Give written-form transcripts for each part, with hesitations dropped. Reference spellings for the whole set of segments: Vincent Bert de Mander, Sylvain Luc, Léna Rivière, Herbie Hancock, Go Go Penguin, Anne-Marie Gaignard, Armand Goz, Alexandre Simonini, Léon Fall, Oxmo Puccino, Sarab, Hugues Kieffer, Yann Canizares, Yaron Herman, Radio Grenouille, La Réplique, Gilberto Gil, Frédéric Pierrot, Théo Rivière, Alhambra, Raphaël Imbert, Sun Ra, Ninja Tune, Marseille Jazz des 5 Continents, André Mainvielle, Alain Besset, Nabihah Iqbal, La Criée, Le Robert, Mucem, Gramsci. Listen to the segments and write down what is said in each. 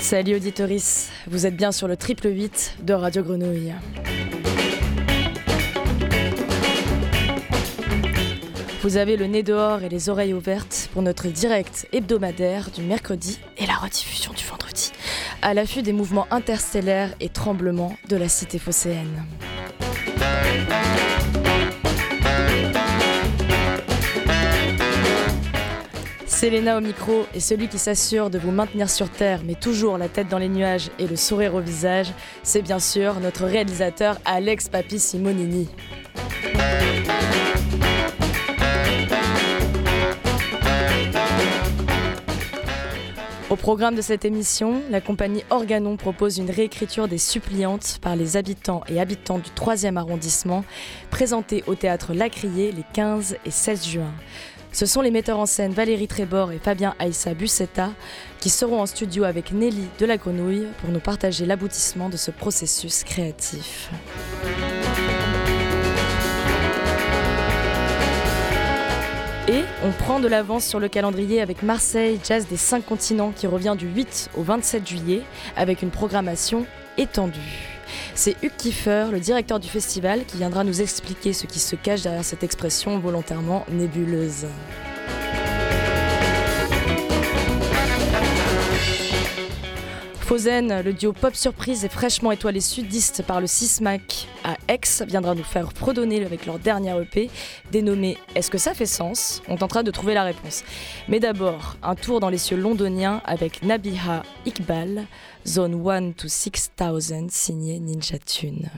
Salut auditoris, vous êtes bien sur le 888 de Radio Grenouille. Vous avez le nez dehors et les oreilles ouvertes pour notre direct hebdomadaire du mercredi et la rediffusion du vendredi, à l'affût des mouvements interstellaires et tremblements de la cité phocéenne. C'est Léna au micro et celui qui s'assure de vous maintenir sur terre, mais toujours la tête dans les nuages et le sourire au visage, c'est bien sûr notre réalisateur Alex Papi Simonini. Au programme de cette émission, la compagnie Organon propose une réécriture des Suppliantes par les habitants et habitantes du 3e arrondissement, présentée au théâtre La Criée les 15 et 16 juin. Ce sont les metteurs en scène Valérie Trébor et Fabien Aïssa Bousseta qui seront en studio avec Nelly de la Grenouille pour nous partager l'aboutissement de ce processus créatif. Et on prend de l'avance sur le calendrier avec Marseille Jazz des 5 Continents qui revient du 8 au 27 juillet avec une programmation étendue. C'est Hugues Kieffer, le directeur du festival, qui viendra nous expliquer ce qui se cache derrière cette expression volontairement nébuleuse. Fauzene, le duo pop surprise et fraîchement étoilé sudiste par le Sismac à Aix, viendra nous faire fredonner avec leur dernier EP, dénommé « Est-ce que ça fait sens ?» On tentera de trouver la réponse. Mais d'abord, un tour dans les cieux londoniens avec Nabihah Iqbal, Zone 1 to 6000, signé Ninja Tune.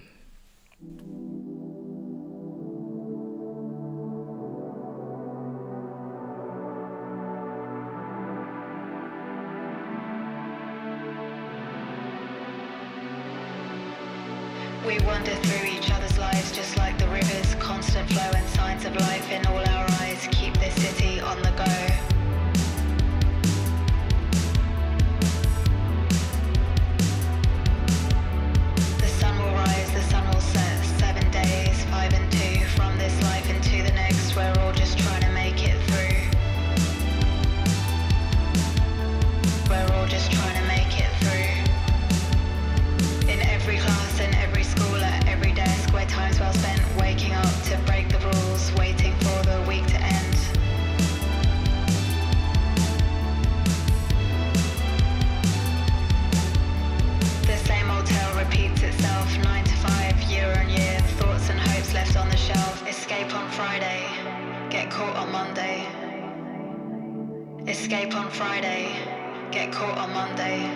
We wander through each other's lives just like the rivers, constant flow and signs of life in all our eyes, keep this city on the go. The sun will rise, the sun will set, 7 days, 5 and 2, from this life into the next, we're all just trying to make it through. We're all just trying to make it through. In every class, in every time's well spent waking up to break the rules, waiting for the week to end. The same old tale repeats itself, 9 to 5, year on year, thoughts and hopes left on the shelf, escape on Friday, get caught on Monday. Escape on Friday, get caught on Monday.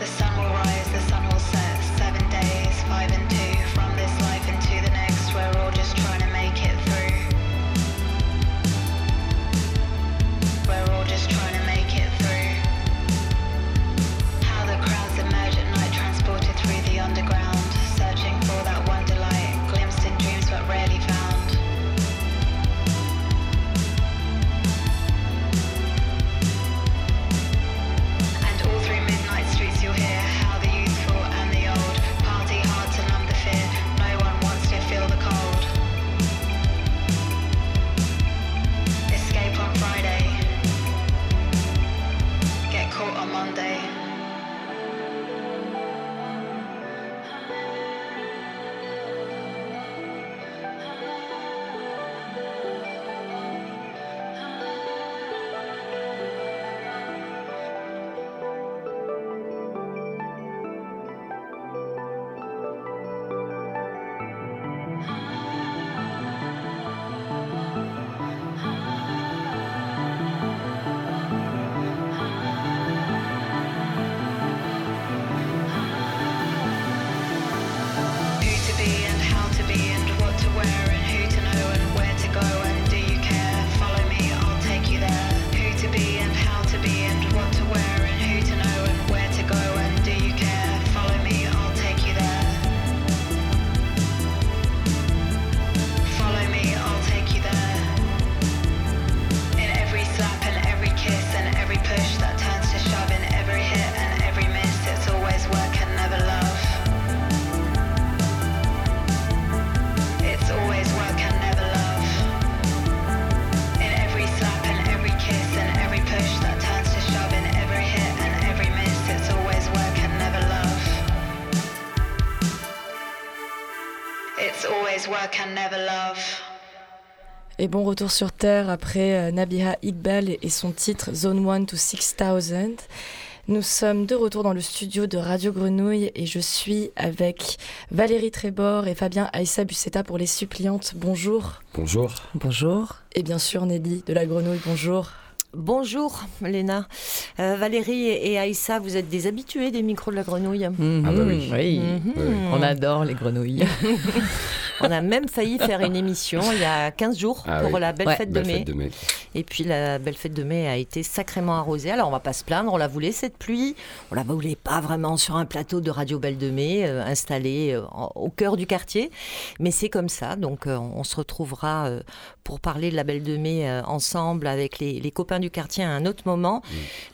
The sun will rise, the sun will set, 7 days, 5 and 2. From this life into the next, we're all just trying to make it through. We're all just trying to make it through. How the crowds emerge at night, transported through the underground, searching for that one delight, glimpsed in dreams but rarely found. And all through midnight streets you'll hear how the youthful Et bon retour sur Terre après Nabihah Iqbal et son titre Zone 1 to 6000. Nous sommes de retour dans le studio de Radio Grenouille et je suis avec Valérie Trébor et Fabien Aïssa Bousseta pour Les Suppliantes. Bonjour. Bonjour. Bonjour. Et bien sûr Nelly de La Grenouille, bonjour. Bonjour Léna. Valérie et Aïssa, vous êtes des habitués des micros de La Grenouille. Ah bah oui. Oui. On adore les grenouilles. On a même failli faire une émission il y a 15 jours pour la belle fête de mai. Et puis la belle fête de mai a été sacrément arrosée. Alors on va pas se plaindre, on la voulait cette pluie. On la voulait pas vraiment sur un plateau de Radio Belle de Mai installé au cœur du quartier. Mais c'est comme ça, donc on se retrouvera pour parler de la Belle de Mai ensemble avec les copains du quartier à un autre moment.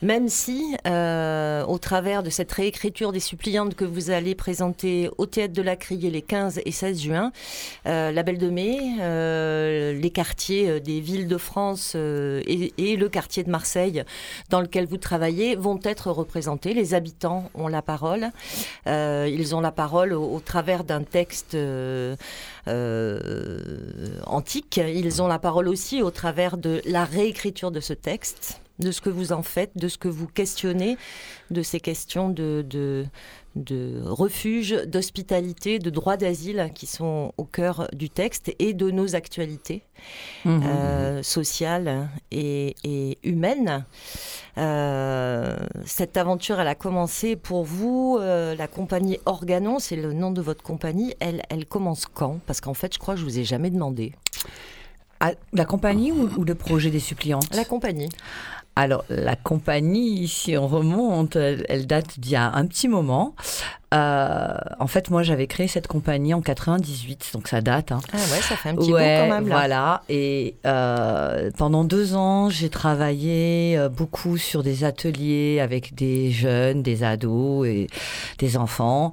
Même si, au travers de cette réécriture des Suppliantes que vous allez présenter au Théâtre de la Criée les 15 et 16 juin, la Belle de Mai, les quartiers des villes de France et le quartier de Marseille dans lequel vous travaillez vont être représentés. Les habitants ont la parole. Ils ont la parole au travers d'un texte antique. Ils ont la parole aussi au travers de la réécriture de ce texte, de ce que vous en faites, de ce que vous questionnez, de ces questions de refuge, d'hospitalité, de droit d'asile qui sont au cœur du texte et de nos actualités sociales et humaines. Cette aventure, elle a commencé pour vous, la compagnie Organon, c'est le nom de votre compagnie, elle commence quand ? Parce qu'en fait, je crois que je ne vous ai jamais demandé. Ah, la compagnie ou le projet des Suppliantes ? La compagnie. Alors, la compagnie, si on remonte, elle date d'il y a un petit moment. En fait, moi, j'avais créé cette compagnie en 98, donc ça date. Ah ouais, ça fait un petit bout quand même. Là. Voilà, et pendant 2 ans, j'ai travaillé beaucoup sur des ateliers avec des jeunes, des ados et des enfants,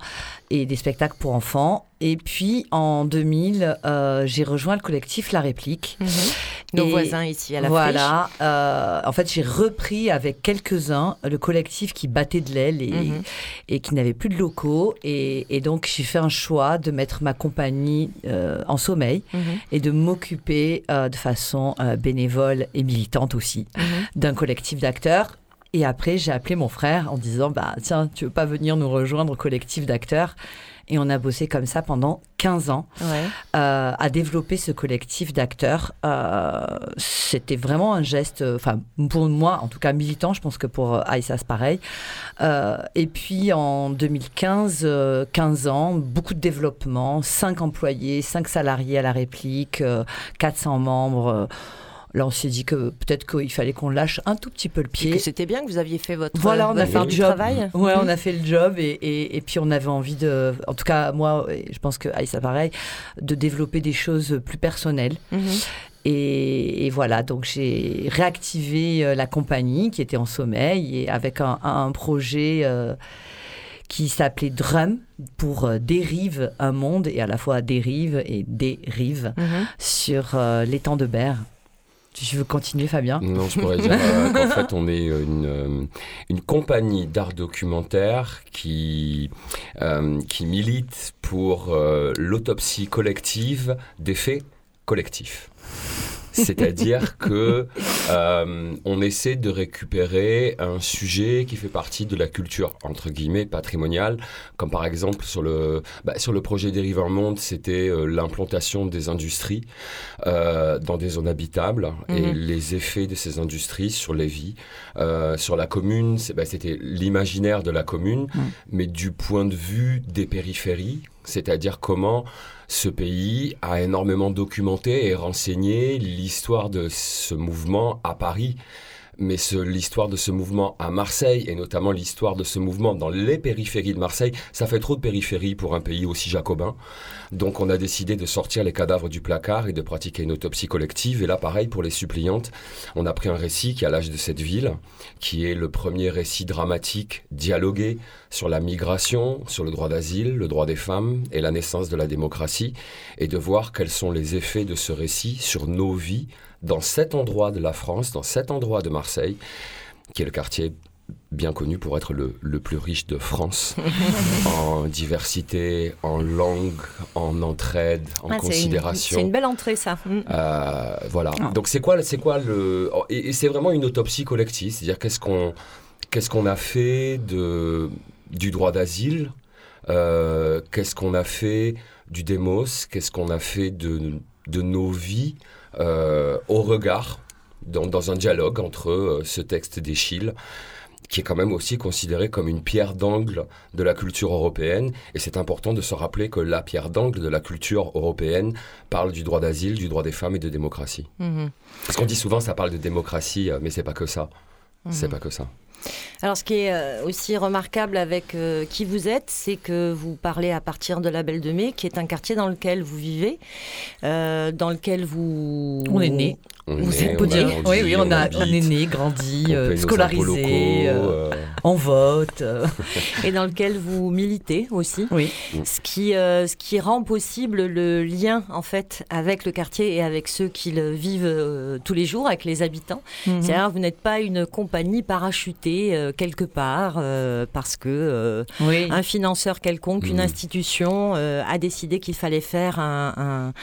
et des spectacles pour enfants. Et puis, en 2000, j'ai rejoint le collectif La Réplique. Nos voisins ici à La Friche. Voilà. En fait, j'ai repris avec quelques-uns le collectif qui battait de l'aile et qui n'avait plus de locaux. Et donc, j'ai fait un choix de mettre ma compagnie en sommeil et de m'occuper de façon bénévole et militante aussi d'un collectif d'acteurs. Et après, j'ai appelé mon frère en disant « Bah, tiens, tu veux pas venir nous rejoindre au collectif d'acteurs ?» Et on a bossé comme ça pendant 15 ans à développer ce collectif d'acteurs. C'était vraiment un geste, enfin pour moi en tout cas militant, je pense que pour Aïssa c'est pareil. Et puis en 2015, 15 ans, beaucoup de développement, 5 employés, 5 salariés à La Réplique, 400 membres... Là, on s'est dit que peut-être qu'il fallait qu'on lâche un tout petit peu le pied. Et que c'était bien que vous aviez fait votre travail. Voilà, on a fait le job. Ouais, on a fait le job et puis on avait envie de... En tout cas, moi, je pense que Aïssa, pareil, de développer des choses plus personnelles. Et voilà, donc j'ai réactivé la compagnie qui était en sommeil et avec un projet... qui s'appelait Drum pour dérive un monde et à la fois dérive et dérive sur l'étang de Berre. Tu veux continuer, Fabien ? Non, je pourrais dire qu'en fait, on est une compagnie d'art documentaire qui milite pour l'autopsie collective des faits collectifs. C'est-à-dire que on essaie de récupérer un sujet qui fait partie de la culture entre guillemets patrimoniale, comme par exemple sur le projet Dérive un monde, c'était l'implantation des industries dans des zones habitables et les effets de ces industries sur les vies, sur la commune. C'était l'imaginaire de la commune, mais du point de vue des périphéries. C'est-à-dire comment ce pays a énormément documenté et renseigné l'histoire de ce mouvement à Paris, mais l'histoire de ce mouvement à Marseille, et notamment l'histoire de ce mouvement dans les périphéries de Marseille. Ça fait trop de périphéries pour un pays aussi jacobin. Donc on a décidé de sortir les cadavres du placard et de pratiquer une autopsie collective. Et là, pareil, pour les Suppliantes, on a pris un récit qui a l'âge de cette ville, qui est le premier récit dramatique dialogué sur la migration, sur le droit d'asile, le droit des femmes et la naissance de la démocratie, et de voir quels sont les effets de ce récit sur nos vies, dans cet endroit de la France, dans cet endroit de Marseille, qui est le quartier bien connu pour être le plus riche de France en diversité, en langue, en entraide, en considération. C'est une belle entrée, ça. Voilà. Oh. Donc c'est quoi le... Et c'est vraiment une autopsie collective, c'est-à-dire qu'est-ce qu'on a fait du droit d'asile, qu'est-ce qu'on a fait du démos, qu'est-ce qu'on a fait de nos vies au regard, dans un dialogue entre ce texte d'Eschyle, qui est quand même aussi considéré comme une pierre d'angle de la culture européenne. Et c'est important de se rappeler que la pierre d'angle de la culture européenne parle du droit d'asile, du droit des femmes et de démocratie. Mmh. Parce qu'on dit souvent ça parle de démocratie, mais c'est pas que ça. Mmh. C'est pas que ça. Alors ce qui est aussi remarquable avec qui vous êtes, c'est que vous parlez à partir de la Belle de Mai, qui est un quartier dans lequel vous vivez, dans lequel vous... On est né. On est né, grandi, scolarisé, en vote. Et dans lequel vous militez aussi. Oui. Ce qui rend possible le lien, en fait, avec le quartier et avec ceux qui le vivent tous les jours, avec les habitants. Mm-hmm. C'est-à-dire que vous n'êtes pas une compagnie parachutée quelque part parce que un financeur quelconque, une institution a décidé qu'il fallait faire un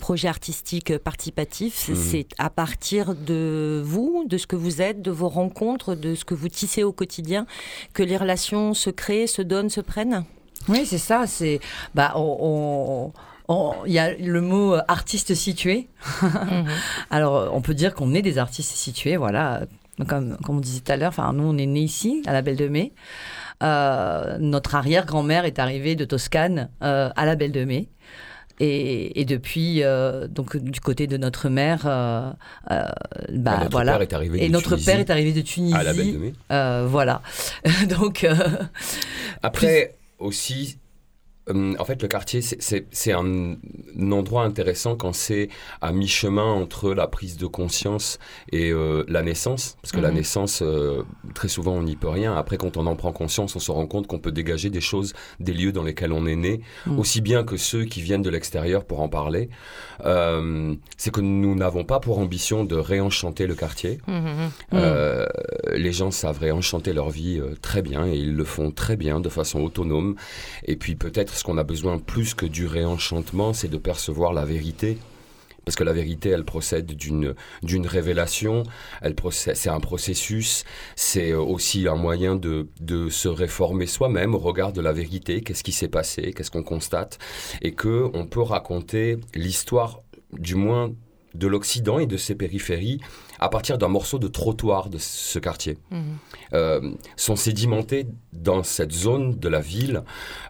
projet artistique participatif. C'est à partir de vous, de ce que vous êtes, de vos rencontres, de ce que vous tissez au quotidien, que les relations se créent, se donnent, se prennent ? Oui, c'est ça. C'est... Il y a le mot artiste situé. Alors, on peut dire qu'on est des artistes situés, voilà. Comme on disait tout à l'heure, nous, on est nés ici, à la Belle de Mai. Notre arrière-grand-mère est arrivée de Toscane à la Belle de Mai. Et depuis, donc du côté de notre mère, père est arrivé de Tunisie. À la Belle de Mai. Voilà. Donc après aussi, en fait, le quartier, c'est un endroit intéressant quand c'est à mi-chemin entre la prise de conscience et la naissance. Parce que la naissance, très souvent, on n'y peut rien. Après, quand on en prend conscience, on se rend compte qu'on peut dégager des choses, des lieux dans lesquels on est né, aussi bien que ceux qui viennent de l'extérieur pour en parler. C'est que nous n'avons pas pour ambition de réenchanter le quartier. Les gens savent réenchanter leur vie très bien, et ils le font très bien, de façon autonome. Et puis, peut-être, ce qu'on a besoin plus que du réenchantement, c'est de percevoir la vérité. Parce que la vérité, elle procède d'une révélation, c'est un processus, c'est aussi un moyen de se réformer soi-même au regard de la vérité, qu'est-ce qui s'est passé, qu'est-ce qu'on constate, et qu'on peut raconter l'histoire, du moins, de l'Occident et de ses périphéries à partir d'un morceau de trottoir de ce quartier. Sont sédimentés dans cette zone de la ville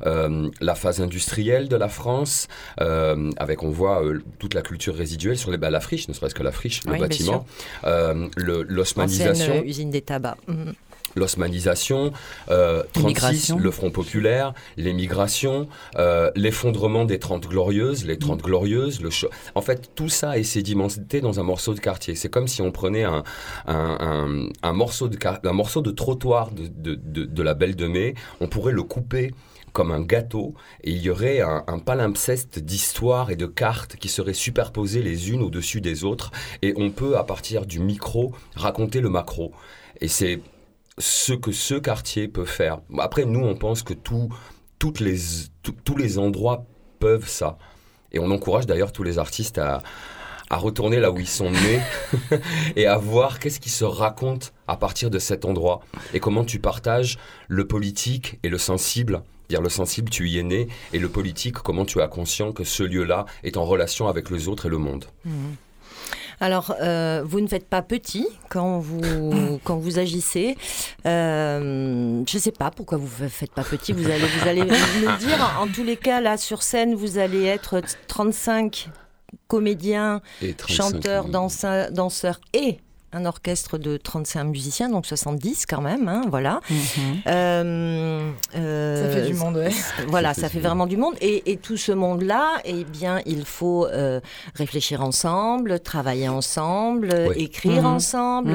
la phase industrielle de la France, avec, on voit, toute la culture résiduelle sur les la friche, ne serait-ce que la friche, le bâtiment, l'osmanisation. C'est une usine des tabacs. L'osmanisation, 36, le Front populaire, l'émigration, l'effondrement des 30 glorieuses, les 30 glorieuses, en fait, tout ça est sédimenté dans un morceau de quartier. C'est comme si on prenait un morceau de trottoir de la Belle de Mai, on pourrait le couper comme un gâteau, et il y aurait un palimpseste d'histoires et de cartes qui seraient superposées les unes au-dessus des autres, et on peut, à partir du micro, raconter le macro. Et c'est ce que ce quartier peut faire. Après, nous, on pense que tous les endroits peuvent ça. Et on encourage d'ailleurs tous les artistes à retourner là où ils sont nés et à voir qu'est-ce qui se raconte à partir de cet endroit et comment tu partages le politique et le sensible. Dire le sensible, tu y es né, et le politique, comment tu es conscient que ce lieu-là est en relation avec les autres et le monde. Alors, vous ne faites pas petit quand vous agissez. Je ne sais pas pourquoi vous ne faites pas petit. Vous allez me dire. En tous les cas, là, sur scène, vous allez être 35 comédiens, 35 chanteurs, danseurs et un orchestre de 35 musiciens, donc 70 quand même, voilà. Ça fait du monde, ouais. Voilà, ça fait vraiment du monde. Et tout ce monde-là, eh bien, il faut réfléchir ensemble, travailler ensemble, écrire ensemble,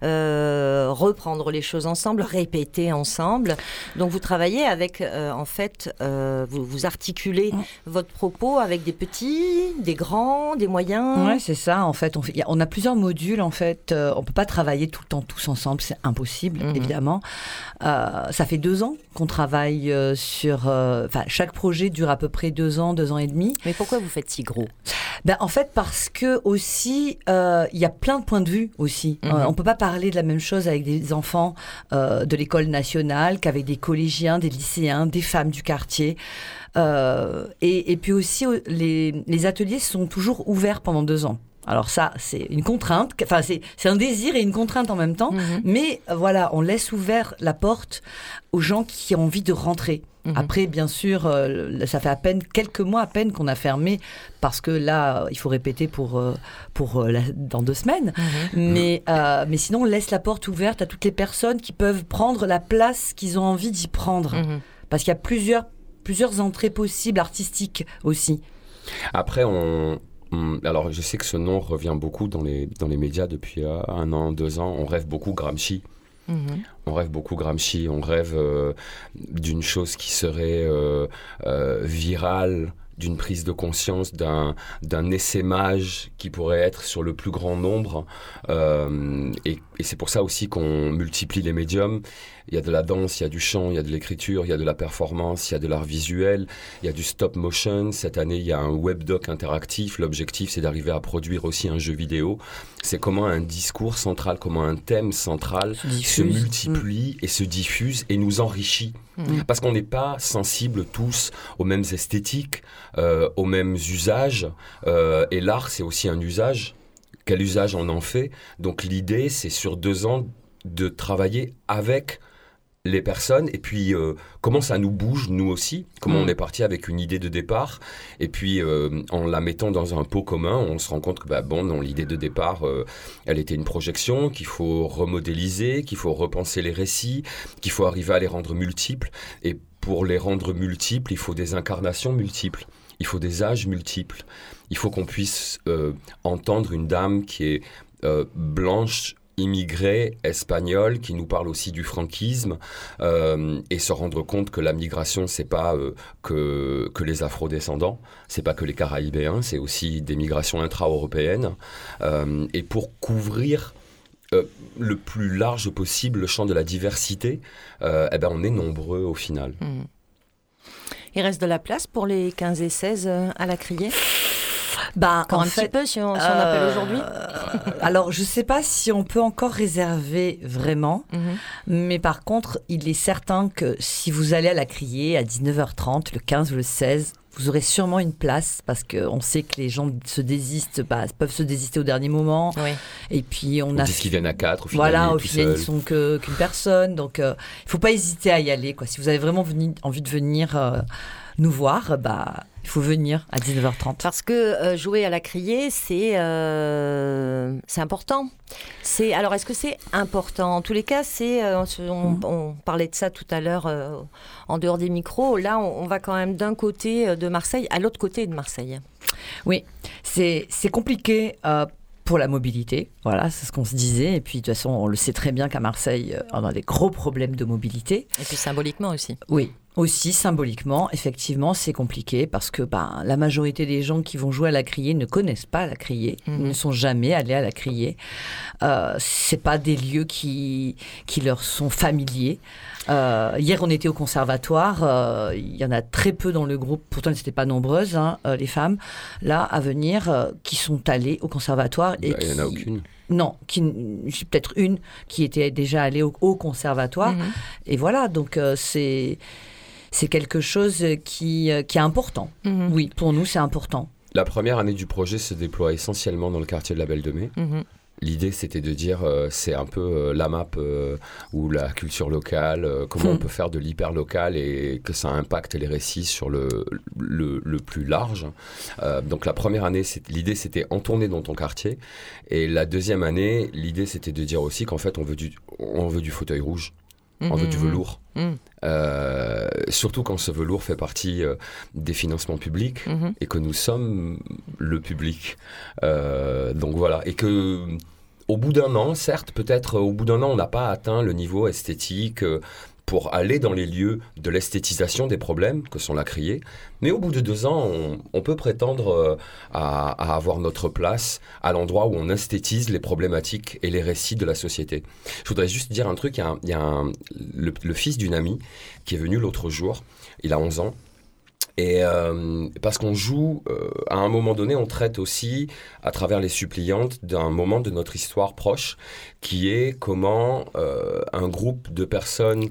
reprendre les choses ensemble, répéter ensemble. Donc vous travaillez avec, en fait, vous articulez votre propos avec des petits, des grands, des moyens. Oui, c'est ça, en fait. On a plusieurs modules, en fait, on ne peut pas travailler tout le temps tous ensemble, c'est impossible, évidemment. Ça fait 2 ans qu'on travaille sur... chaque projet dure à peu près 2 ans et demi. Mais pourquoi vous faites si gros ? En fait, parce que aussi, il y a plein de points de vue aussi. On ne peut pas parler de la même chose avec des enfants de l'école nationale qu'avec des collégiens, des lycéens, des femmes du quartier. Et puis aussi, les ateliers sont toujours ouverts pendant 2 ans. Alors ça, c'est une contrainte, enfin c'est un désir et une contrainte en même temps, mais voilà, on laisse ouvert la porte aux gens qui ont envie de rentrer. Après, bien sûr, ça fait quelques mois qu'on a fermé, parce que là, il faut répéter pour dans 2 semaines. Mais sinon, on laisse la porte ouverte à toutes les personnes qui peuvent prendre la place qu'ils ont envie d'y prendre. Parce qu'il y a plusieurs entrées possibles, artistiques aussi. Après, alors, je sais que ce nom revient beaucoup dans les médias depuis 1 an, 2 ans. On rêve beaucoup Gramsci. On rêve d'une chose qui serait virale, d'une prise de conscience, d'un essaimage qui pourrait être sur le plus grand nombre. Et c'est pour ça aussi qu'on multiplie les médiums. Il y a de la danse, il y a du chant, il y a de l'écriture, il y a de la performance, il y a de l'art visuel, il y a du stop motion. Cette année, il y a un webdoc interactif. L'objectif, c'est d'arriver à produire aussi un jeu vidéo. C'est comment un discours central, comment un thème central se multiplie et se diffuse et nous enrichit. Parce qu'on n'est pas sensibles tous aux mêmes esthétiques, aux mêmes usages. Et l'art, c'est aussi un usage. Quel usage on en fait ? Donc l'idée, c'est sur 2 ans de travailler avec les personnes, et puis comment ça nous bouge, nous aussi, comment on est parti avec une idée de départ, et puis en la mettant dans un pot commun, on se rend compte que l'idée de départ, elle était une projection, qu'il faut remodéliser, qu'il faut repenser les récits, qu'il faut arriver à les rendre multiples, et pour les rendre multiples, il faut des incarnations multiples. Il faut des âges multiples. Il faut qu'on puisse entendre une dame qui est blanche, immigrés espagnols qui nous parlent aussi du franquisme et se rendre compte que la migration, c'est pas que les afro-descendants, c'est pas que les caraïbéens, c'est aussi des migrations intra-européennes et pour couvrir le plus large possible le champ de la diversité, on est nombreux au final. Il reste de la place pour les 15 et 16 à la Criée ? Encore petit peu si on appelle aujourd'hui. Alors, je ne sais pas si on peut encore réserver vraiment, mais par contre, il est certain que si vous allez à la Criée à 19h30, le 15 ou le 16, vous aurez sûrement une place, parce qu'on sait que les gens se désistent, peuvent se désister au dernier moment. Oui. Et puis on a dit qu'ils viennent à 4, au final, voilà, au final ils sont qu'une personne. Donc, il ne faut pas hésiter à y aller, quoi. Si vous avez vraiment envie de venir nous voir, il faut venir à 19h30. Parce que jouer à la Criée, c'est important. Alors, est-ce que c'est important ? En tous les cas, on parlait de ça tout à l'heure en dehors des micros. Là, on va quand même d'un côté de Marseille à l'autre côté de Marseille. Oui, c'est compliqué pour la mobilité, voilà, c'est ce qu'on se disait. Et puis, de toute façon, on le sait très bien qu'à Marseille, on a des gros problèmes de mobilité. Et puis, symboliquement aussi. Oui, aussi, symboliquement. Effectivement, c'est compliqué parce que la majorité des gens qui vont jouer à la Criée ne connaissent pas la Criée, ne sont jamais allés à la Criée. Ce n'est pas des lieux qui leur sont familiers. Hier, on était au conservatoire. Il y en a très peu dans le groupe. Pourtant, elles n'étaient pas nombreuses, les femmes, là, à venir, qui sont allées au conservatoire. Il n'y en a aucune. Non, j'ai peut-être une qui était déjà allée au conservatoire. Et voilà, donc c'est quelque chose qui est important. Oui, pour nous, c'est important. La première année du projet se déploie essentiellement dans le quartier de la Belle de Mai. L'idée, c'était de dire, c'est un peu la map ou la culture locale, comment on peut faire de l'hyper-local et que ça impacte les récits sur le plus large. Donc la première année, l'idée, c'était en tournée dans ton quartier. Et la deuxième année, l'idée, c'était de dire aussi qu'en fait, on veut du fauteuil rouge, on veut du velours. Surtout quand ce velours fait partie des financements publics et que nous sommes le public. Donc voilà. Et que au bout d'1 an, certes, peut-être au bout d'1 an, on n'a pas atteint le niveau esthétique, pour aller dans les lieux de l'esthétisation des problèmes que sont la Criée. Mais au bout de 2 ans, on peut prétendre à avoir notre place à l'endroit où on esthétise les problématiques et les récits de la société. Je voudrais juste dire un truc, il y a le fils d'une amie qui est venu l'autre jour, il a 11 ans, et parce qu'on joue, à un moment donné, on traite aussi, à travers Les Suppliantes, d'un moment de notre histoire proche, qui est comment un groupe de personnes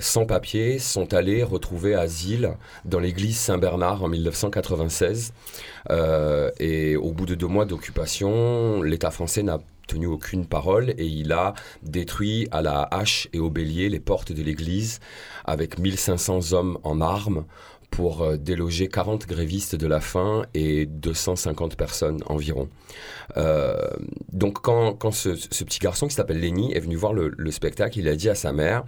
sans papier sont allées retrouver asile dans l'église Saint-Bernard en 1996. Et au bout de 2 mois d'occupation, l'État français n'a tenu aucune parole et il a détruit à la hache et au bélier les portes de l'église avec 1500 hommes en armes, pour déloger 40 grévistes de la faim et 250 personnes environ. Donc quand ce petit garçon qui s'appelle Lenny est venu voir le spectacle, il a dit à sa mère,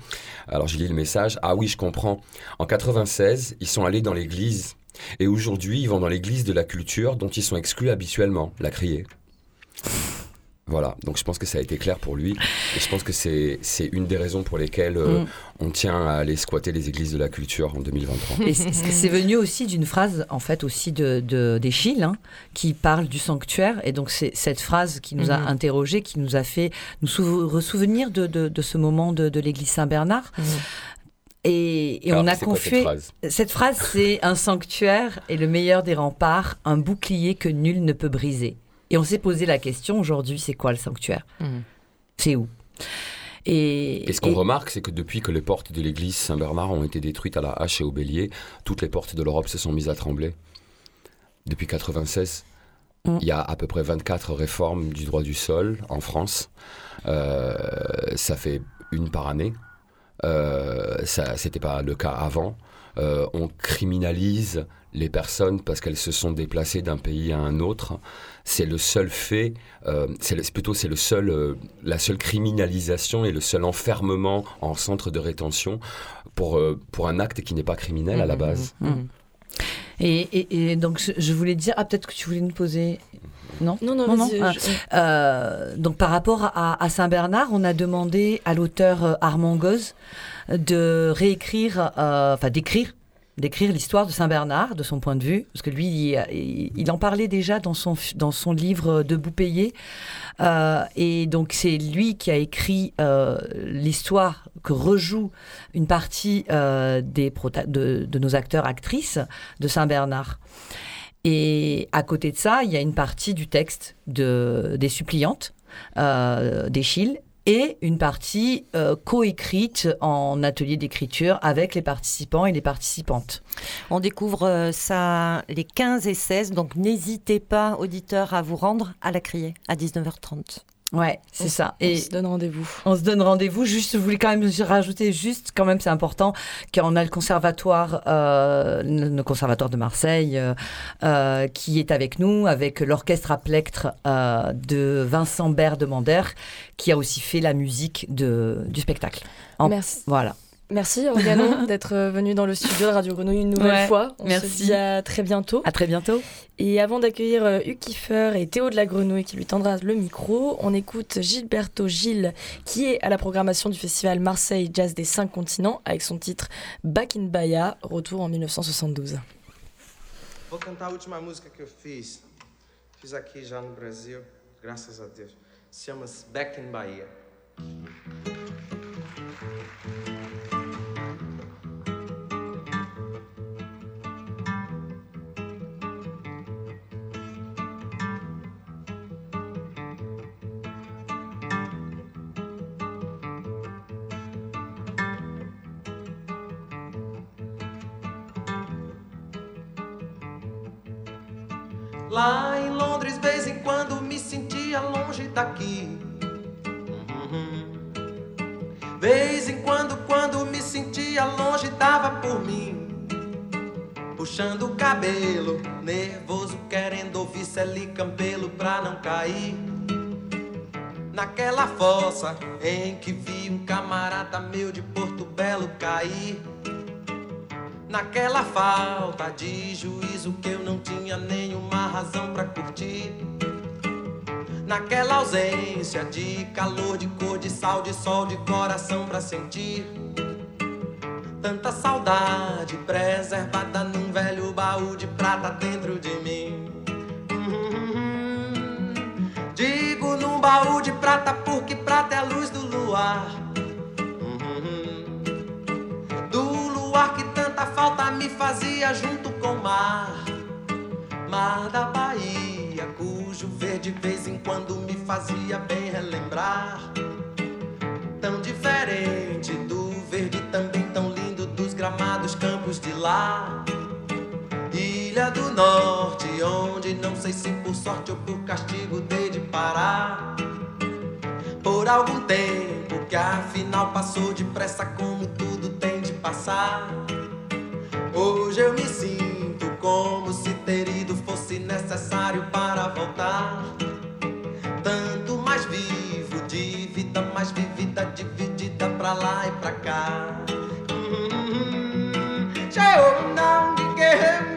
alors j'ai lu le message, « Ah oui, je comprends, en 96, ils sont allés dans l'église et aujourd'hui, ils vont dans l'église de la culture dont ils sont exclus habituellement, la Criée. » Voilà, donc je pense que ça a été clair pour lui et je pense que c'est une des raisons pour lesquelles on tient à aller squatter les églises de la culture en 2023. Et c'est venu aussi d'une phrase en fait aussi d'Eschyle hein, qui parle du sanctuaire, et donc c'est cette phrase qui nous a interrogés, qui nous a fait nous ressouvenir de ce moment de l'église Saint-Bernard. Et alors, on a confié cette phrase, c'est un sanctuaire et le meilleur des remparts, un bouclier que nul ne peut briser. Et on s'est posé la question, aujourd'hui, c'est quoi le sanctuaire ? C'est où ? Et ce qu'on remarque, c'est que depuis que les portes de l'église Saint-Bernard ont été détruites à la hache et au bélier, toutes les portes de l'Europe se sont mises à trembler. Depuis 1996, il y a à peu près 24 réformes du droit du sol en France. Ça fait une par année. Ça, c'était pas le cas avant. On criminalise les personnes parce qu'elles se sont déplacées d'un pays à un autre. C'est le seul fait, la seule criminalisation et le seul enfermement en centre de rétention pour un acte qui n'est pas criminel à la base. Et donc je voulais dire, peut-être que tu voulais nous poser... Non. Donc par rapport à Saint-Bernard, on a demandé à l'auteur Armand Goz de réécrire, d'écrire l'histoire de Saint-Bernard, de son point de vue, parce que lui, il en parlait déjà dans son livre « Debout payé ». Et donc, c'est lui qui a écrit l'histoire que rejoue une partie de nos acteurs-actrices de Saint-Bernard. Et à côté de ça, il y a une partie du texte des Suppliantes d'Eschyle, et une partie coécrite en atelier d'écriture avec les participants et les participantes. On découvre ça les 15 et 16, donc n'hésitez pas, auditeurs, à vous rendre à La Criée à 19h30. Ouais, c'est ça. Et on se donne rendez-vous. Juste, je voulais quand même rajouter, c'est important, qu'on a le conservatoire, de Marseille, qui est avec nous, avec l'orchestre à plectre de Vincent Bert de Mander, qui a aussi fait la musique du spectacle. Merci. Voilà. Merci Organon d'être venu dans le studio de Radio Grenouille une nouvelle fois. On se dit à très bientôt. À très bientôt. Et avant d'accueillir Hugues Kieffer et Théo de la Grenouille qui lui tendra le micro, on écoute Gilberto Gil qui est à la programmation du festival Marseille Jazz des 5 Continents avec son titre Back in Bahia, retour en 1972. Vou cantar a última música que eu fiz aqui já no Brasil, graças a Deus. Se chama-se Back in Bahia. Lá em Londres, vez em quando, me sentia longe daqui. Vez em quando, quando me sentia longe, dava por mim. Puxando o cabelo, nervoso, querendo ouvir Célie Campelo pra não cair. Naquela fossa em que vi um camarada meu de Porto Belo cair. Naquela falta de juízo que eu não tinha nenhuma razão pra curtir. Naquela ausência de calor, de cor, de sal, de sol, de coração pra sentir. tanta saudade preservada num velho baú de prata dentro de mim. Digo num baú de prata porque prata é a luz do luar. Do luar que tanta falta me fazia junto com o mar. Mar da Bahia, cujo verde de vez em quando me fazia bem relembrar. Tão diferente do verde também tão lindo dos gramados campos de lá. Ilha do Norte, onde não sei se por sorte ou por castigo dei de parar. Por algum tempo que afinal passou depressa como tudo tem de passar. Hoje eu me sinto como se ter ido fosse necessário para voltar. Tanto mais vivo, de vida mais vivida, dividida pra lá e pra cá. Chegou não de guerra.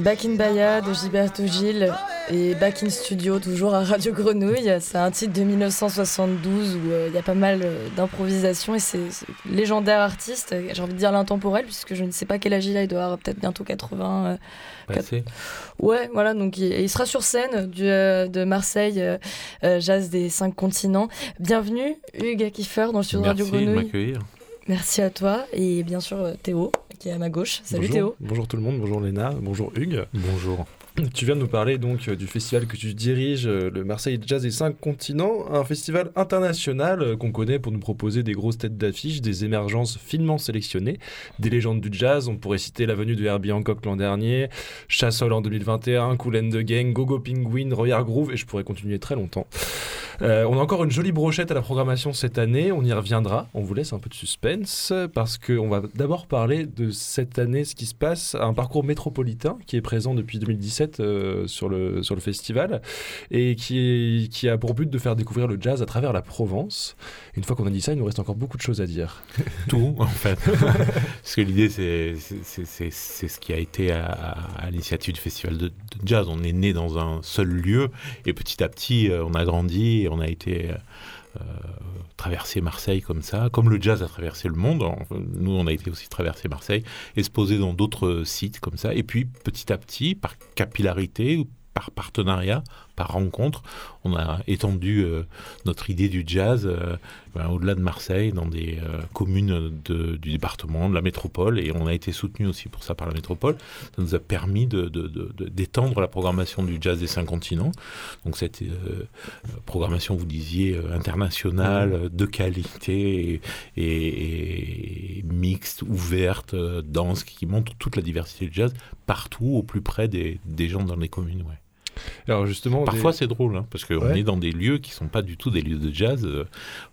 Back in Bahia de Gilberto Gil et Back in Studio, toujours à Radio Grenouille. C'est un titre de 1972 où il y a pas mal d'improvisation et c'est légendaire artiste, j'ai envie de dire l'intemporel, puisque je ne sais pas quel âge il a, il doit avoir peut-être bientôt 80... Ouais, voilà, donc il sera sur scène de Marseille Jazz des 5 Continents. Bienvenue Hugues Kieffer dans le studio Radio Grenouille. Merci de m'accueillir. Merci à toi et bien sûr Théo, qui est à ma gauche. Salut Théo. Bonjour tout le monde, bonjour Léna, bonjour Hugues. Bonjour. Tu viens de nous parler donc du festival que tu diriges, le Marseille Jazz des 5 Continents, un festival international qu'on connaît pour nous proposer des grosses têtes d'affiche, des émergences finement sélectionnées, des légendes du jazz. On pourrait citer la venue de Herbie Hancock l'an dernier, Chassol en 2021, Cool and the Gang, Go Go Penguin, Roy Hargrove, et je pourrais continuer très longtemps. On a encore une jolie brochette à la programmation cette année, on y reviendra, on vous laisse un peu de suspense parce qu'on va d'abord parler de cette année, ce qui se passe, un parcours métropolitain qui est présent depuis 2017 sur le festival et qui a pour but de faire découvrir le jazz à travers la Provence. Une fois qu'on a dit ça, il nous reste encore beaucoup de choses à dire. Tout en fait, parce que l'idée c'est ce qui a été à l'initiative du festival de jazz, on est né dans un seul lieu et petit à petit on a grandi. On a été traverser Marseille comme ça, comme le jazz a traversé le monde. Nous, on a été aussi traverser Marseille et se poser dans d'autres sites comme ça. Et puis, petit à petit, par capillarité, par partenariat, par rencontre, on a étendu notre idée du jazz au-delà de Marseille, dans des communes du département, de la métropole, et on a été soutenu aussi pour ça par la métropole. Ça nous a permis d'étendre la programmation du jazz des 5 continents. Donc cette programmation, vous disiez, internationale, de qualité, et mixte, ouverte, dense, qui montre toute la diversité du jazz, partout, au plus près des gens dans les communes, ouais. Alors justement, parfois c'est drôle, hein, parce qu'on est dans des lieux qui ne sont pas du tout des lieux de jazz,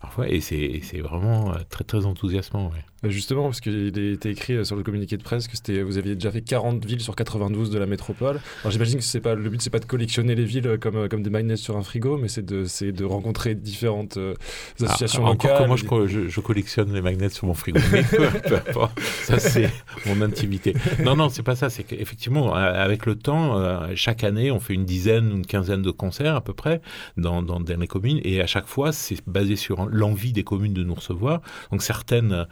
parfois, et c'est vraiment très très enthousiasmant. Ouais. Justement, parce qu'il était écrit sur le communiqué de presse que vous aviez déjà fait 40 villes sur 92 de la métropole. Alors j'imagine que le but, c'est pas de collectionner les villes comme des magnets sur un frigo, mais c'est de rencontrer différentes associations locales. Encore que moi, je collectionne les magnets sur mon frigo, mais peu importe, ça c'est mon intimité. Non, c'est pas ça, c'est qu'effectivement, avec le temps, chaque année, on fait une quinzaine de concerts à peu près dans les communes, et à chaque fois c'est basé sur l'envie des communes de nous recevoir. Donc certaines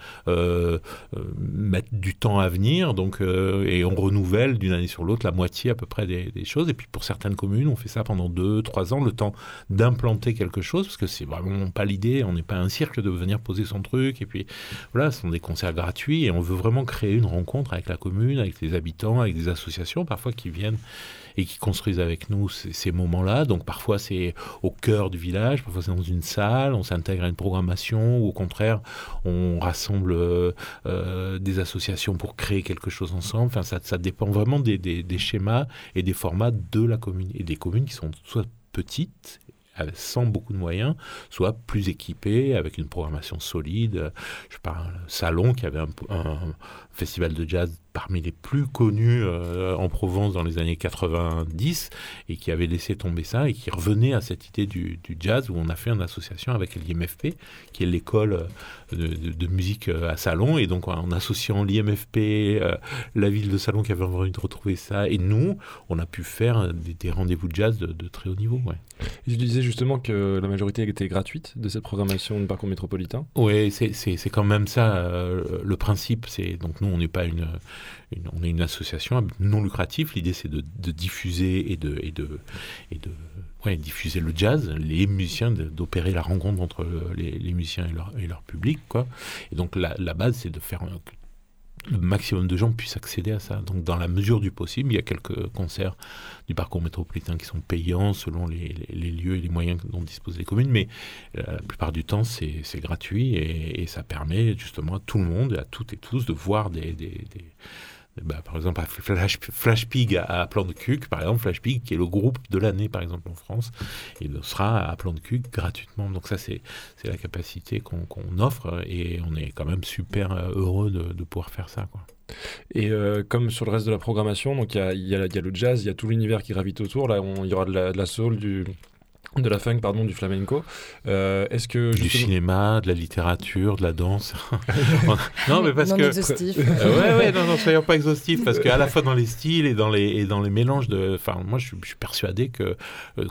mettent du temps à venir, donc et on renouvelle d'une année sur l'autre la moitié à peu près des choses, et puis pour certaines communes on fait ça pendant 2-3 ans, le temps d'implanter quelque chose, parce que c'est vraiment pas l'idée, on n'est pas un cirque de venir poser son truc, et puis voilà, ce sont des concerts gratuits et on veut vraiment créer une rencontre avec la commune, avec les habitants, avec des associations parfois qui viennent et qui construisent avec nous ces moments-là. Donc parfois c'est au cœur du village, parfois c'est dans une salle, on s'intègre à une programmation, ou au contraire on rassemble des associations pour créer quelque chose ensemble. Enfin, ça dépend vraiment des schémas et des formats de la commune, et des communes qui sont soit petites, sans beaucoup de moyens, soit plus équipés, avec une programmation solide. Je parle Salon, qui avait un festival de jazz parmi les plus connus en Provence dans les années 90, et qui avait laissé tomber ça, et qui revenait à cette idée du jazz, où on a fait une association avec l'IMFP, qui est l'école de musique à Salon, et donc en associant l'IMFP, la ville de Salon qui avait envie de retrouver ça, et nous, on a pu faire des rendez-vous de jazz de très haut niveau. Ouais. Je disais justement que la majorité était gratuite de cette programmation du parcours métropolitain. Oui, c'est quand même ça le principe. Donc nous, on n'est pas on est une association non lucrative. L'idée, c'est de diffuser et de diffuser le jazz, les musiciens, d'opérer la rencontre entre les musiciens et leur public, quoi. Et donc la base, c'est de faire le maximum de gens puissent accéder à ça. Donc dans la mesure du possible, il y a quelques concerts du parcours métropolitain qui sont payants selon les lieux et les moyens dont disposent les communes, mais la plupart du temps c'est gratuit, et ça permet justement à tout le monde, à toutes et tous, de voir par exemple à Flash Pig à Plan de Cuc, par exemple, Flash Pig qui est le groupe de l'année par exemple en France, et sera à Plan de Cuc gratuitement. Donc ça c'est la capacité qu'on offre, et on est quand même super heureux de pouvoir faire ça, quoi. Et comme sur le reste de la programmation, donc il y a le jazz, il y a tout l'univers qui gravite autour. Là il y aura de la soul, de la funk, du flamenco. Est-ce que du cinéma, de la littérature, de la danse. Non, mais parce non que exhaustif. Non, soyons pas exhaustifs, parce qu'à la fois dans les styles et dans les mélanges de. Enfin, moi, je suis persuadé que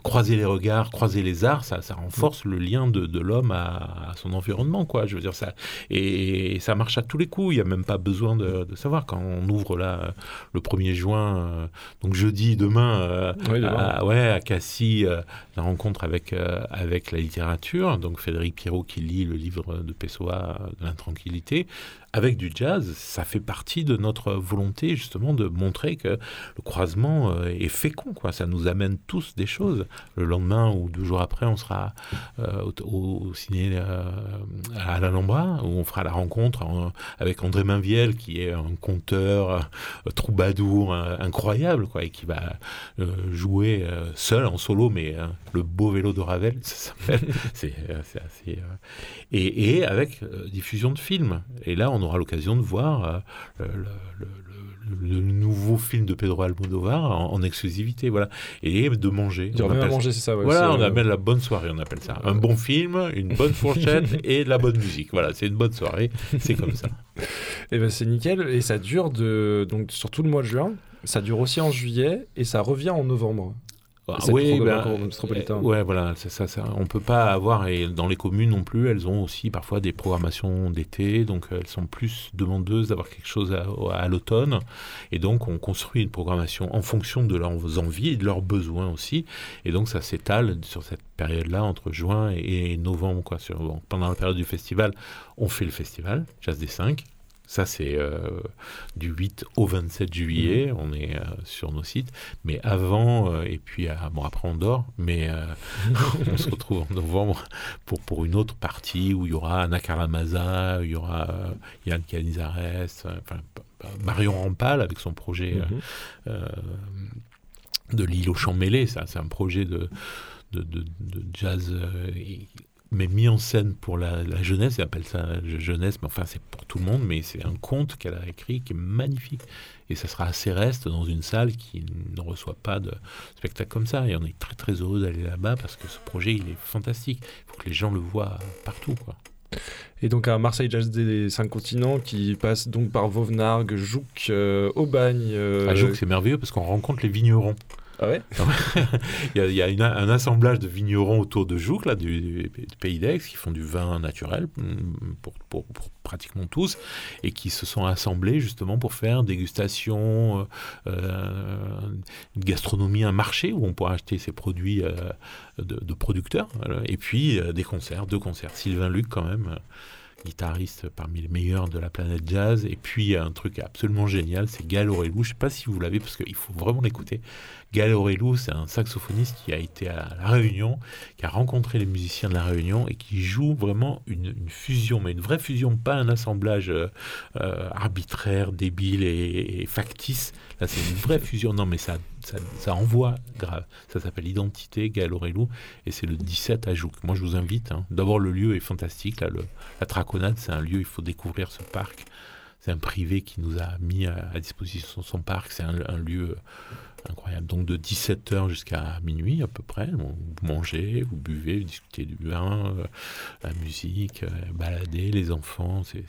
croiser les regards, croiser les arts, ça renforce le lien de l'homme à son environnement, quoi. Je veux dire ça, et ça marche à tous les coups. Il y a même pas besoin de savoir. Quand on ouvre là le 1er juin, donc jeudi, demain. À Cassis, la rencontre avec la littérature, donc Frédéric Pierrot qui lit le livre de Pessoa, de l'intranquillité, avec du jazz. Ça fait partie de notre volonté justement de montrer que le croisement est fécond, quoi. Ça nous amène tous des choses. Le lendemain ou 2 jours après, on sera au ciné à l'Alhambra, où on fera la rencontre avec André Mainvielle, qui est un conteur troubadour incroyable, quoi, et qui va jouer seul en solo, mais le beau vélo de Ravel, ça s'appelle. C'est assez. Et avec diffusion de films. Et là, on aura l'occasion de voir le nouveau film de Pedro Almodovar en exclusivité, voilà. Et de manger. On appelle manger, c'est ça. Ouais, voilà, on appelle la bonne soirée, on appelle ça. Un bon film, une bonne fourchette et de la bonne musique. Voilà, c'est une bonne soirée, c'est comme ça. Et ben c'est nickel, et ça dure donc sur tout le mois de juin. Ça dure aussi en juillet, et ça revient en novembre. Oui, voilà, c'est ça, ça. On peut pas avoir, et dans les communes non plus, elles ont aussi parfois des programmations d'été, donc elles sont plus demandeuses d'avoir quelque chose à l'automne, et donc on construit une programmation en fonction de leurs envies et de leurs besoins aussi, et donc ça s'étale sur cette période-là entre juin et novembre, quoi. Pendant la période du festival, on fait le festival Jazz des 5. Ça, c'est du 8 au 27 juillet, on est sur nos sites. Mais avant, et puis bon, après on dort, mais on se retrouve en novembre pour une autre partie où il y aura Anna Karamazza, il y aura Yann Canizares, enfin, Marion Rampal avec son projet de l'île aux champs mêlés. Ça, c'est un projet de jazz... mais mis en scène pour la jeunesse, ils appellent ça jeunesse, mais enfin c'est pour tout le monde, mais c'est un conte qu'elle a écrit qui est magnifique. Et ça sera à Céreste, dans une salle qui ne reçoit pas de spectacle comme ça. Et on est très très heureux d'aller là-bas parce que ce projet, il est fantastique. Il faut que les gens le voient partout, quoi. Et donc à Marseille Jazz des 5 Continents qui passe donc par Vauvenargues, Jouques, Aubagne... À Jouques, c'est merveilleux parce qu'on rencontre les vignerons. Ah ouais. Il y a un assemblage de vignerons autour de Jouques, là, du Pays d'Aix, qui font du vin naturel pour pratiquement tous, et qui se sont assemblés justement pour faire dégustation, une gastronomie, un marché où on pourra acheter ces produits de producteurs, et puis deux concerts. Sylvain Luc quand même... guitariste parmi les meilleurs de la planète jazz, et puis un truc absolument génial, c'est Gaël Horellou. Je sais pas si vous l'avez parce qu'il faut vraiment l'écouter. Gaël Horellou, c'est un saxophoniste qui a été à La Réunion, qui a rencontré les musiciens de La Réunion et qui joue vraiment une fusion, mais une vraie fusion, pas un assemblage arbitraire, débile et factice. Là, c'est une vraie fusion. Non, mais ça envoie grave. Ça s'appelle Identité, Gaël Horellou, et c'est le 17 à Jouques. Moi, je vous invite. D'abord, le lieu est fantastique. Là, la Traconade, c'est un lieu, il faut découvrir ce parc. C'est un privé qui nous a mis à disposition son parc. C'est un lieu incroyable. Donc, de 17h jusqu'à minuit, à peu près, vous mangez, vous buvez, vous discutez du vin, la musique, baladez, les enfants, c'est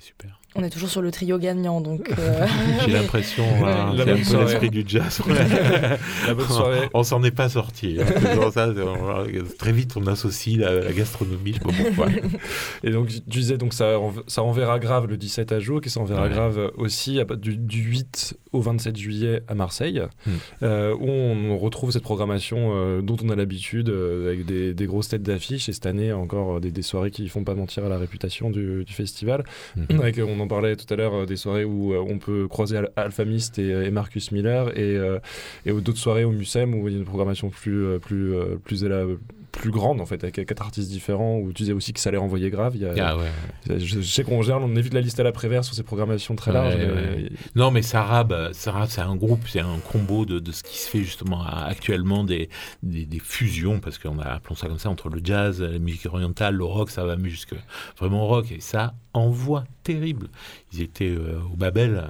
super. On est toujours sur le trio gagnant, donc... J'ai l'impression, c'est un peu soirée. L'esprit du jazz. La bonne soirée. On s'en est pas sorti. Très vite, on associe la gastronomie, je ne sais pas pourquoi. Et donc, tu disais, donc, ça enverra grave le 17 à Jouques, et ça enverra grave aussi du 8 au 27 juillet à Marseille, où on retrouve cette programmation dont on a l'habitude, avec des grosses têtes d'affiche, et cette année, encore des soirées qui ne font pas mentir à la réputation du festival. Avec, on en parlait tout à l'heure, des soirées où on peut croiser Alphamist et Marcus Miller, et d'autres soirées au Mucem où il y a une programmation plus grande en fait, avec 4 artistes différents, où tu disais aussi que ça allait renvoyer grave. Je sais qu'on gère, on évite la liste à la Prévert sur ces programmations très larges. Non, mais Sarab, c'est un groupe, c'est un combo de ce qui se fait justement actuellement, des fusions, parce qu'on appelons ça comme ça, entre le jazz, la musique orientale, le rock, ça va mieux jusque vraiment rock, et ça envoie terrible. Ils étaient au Babel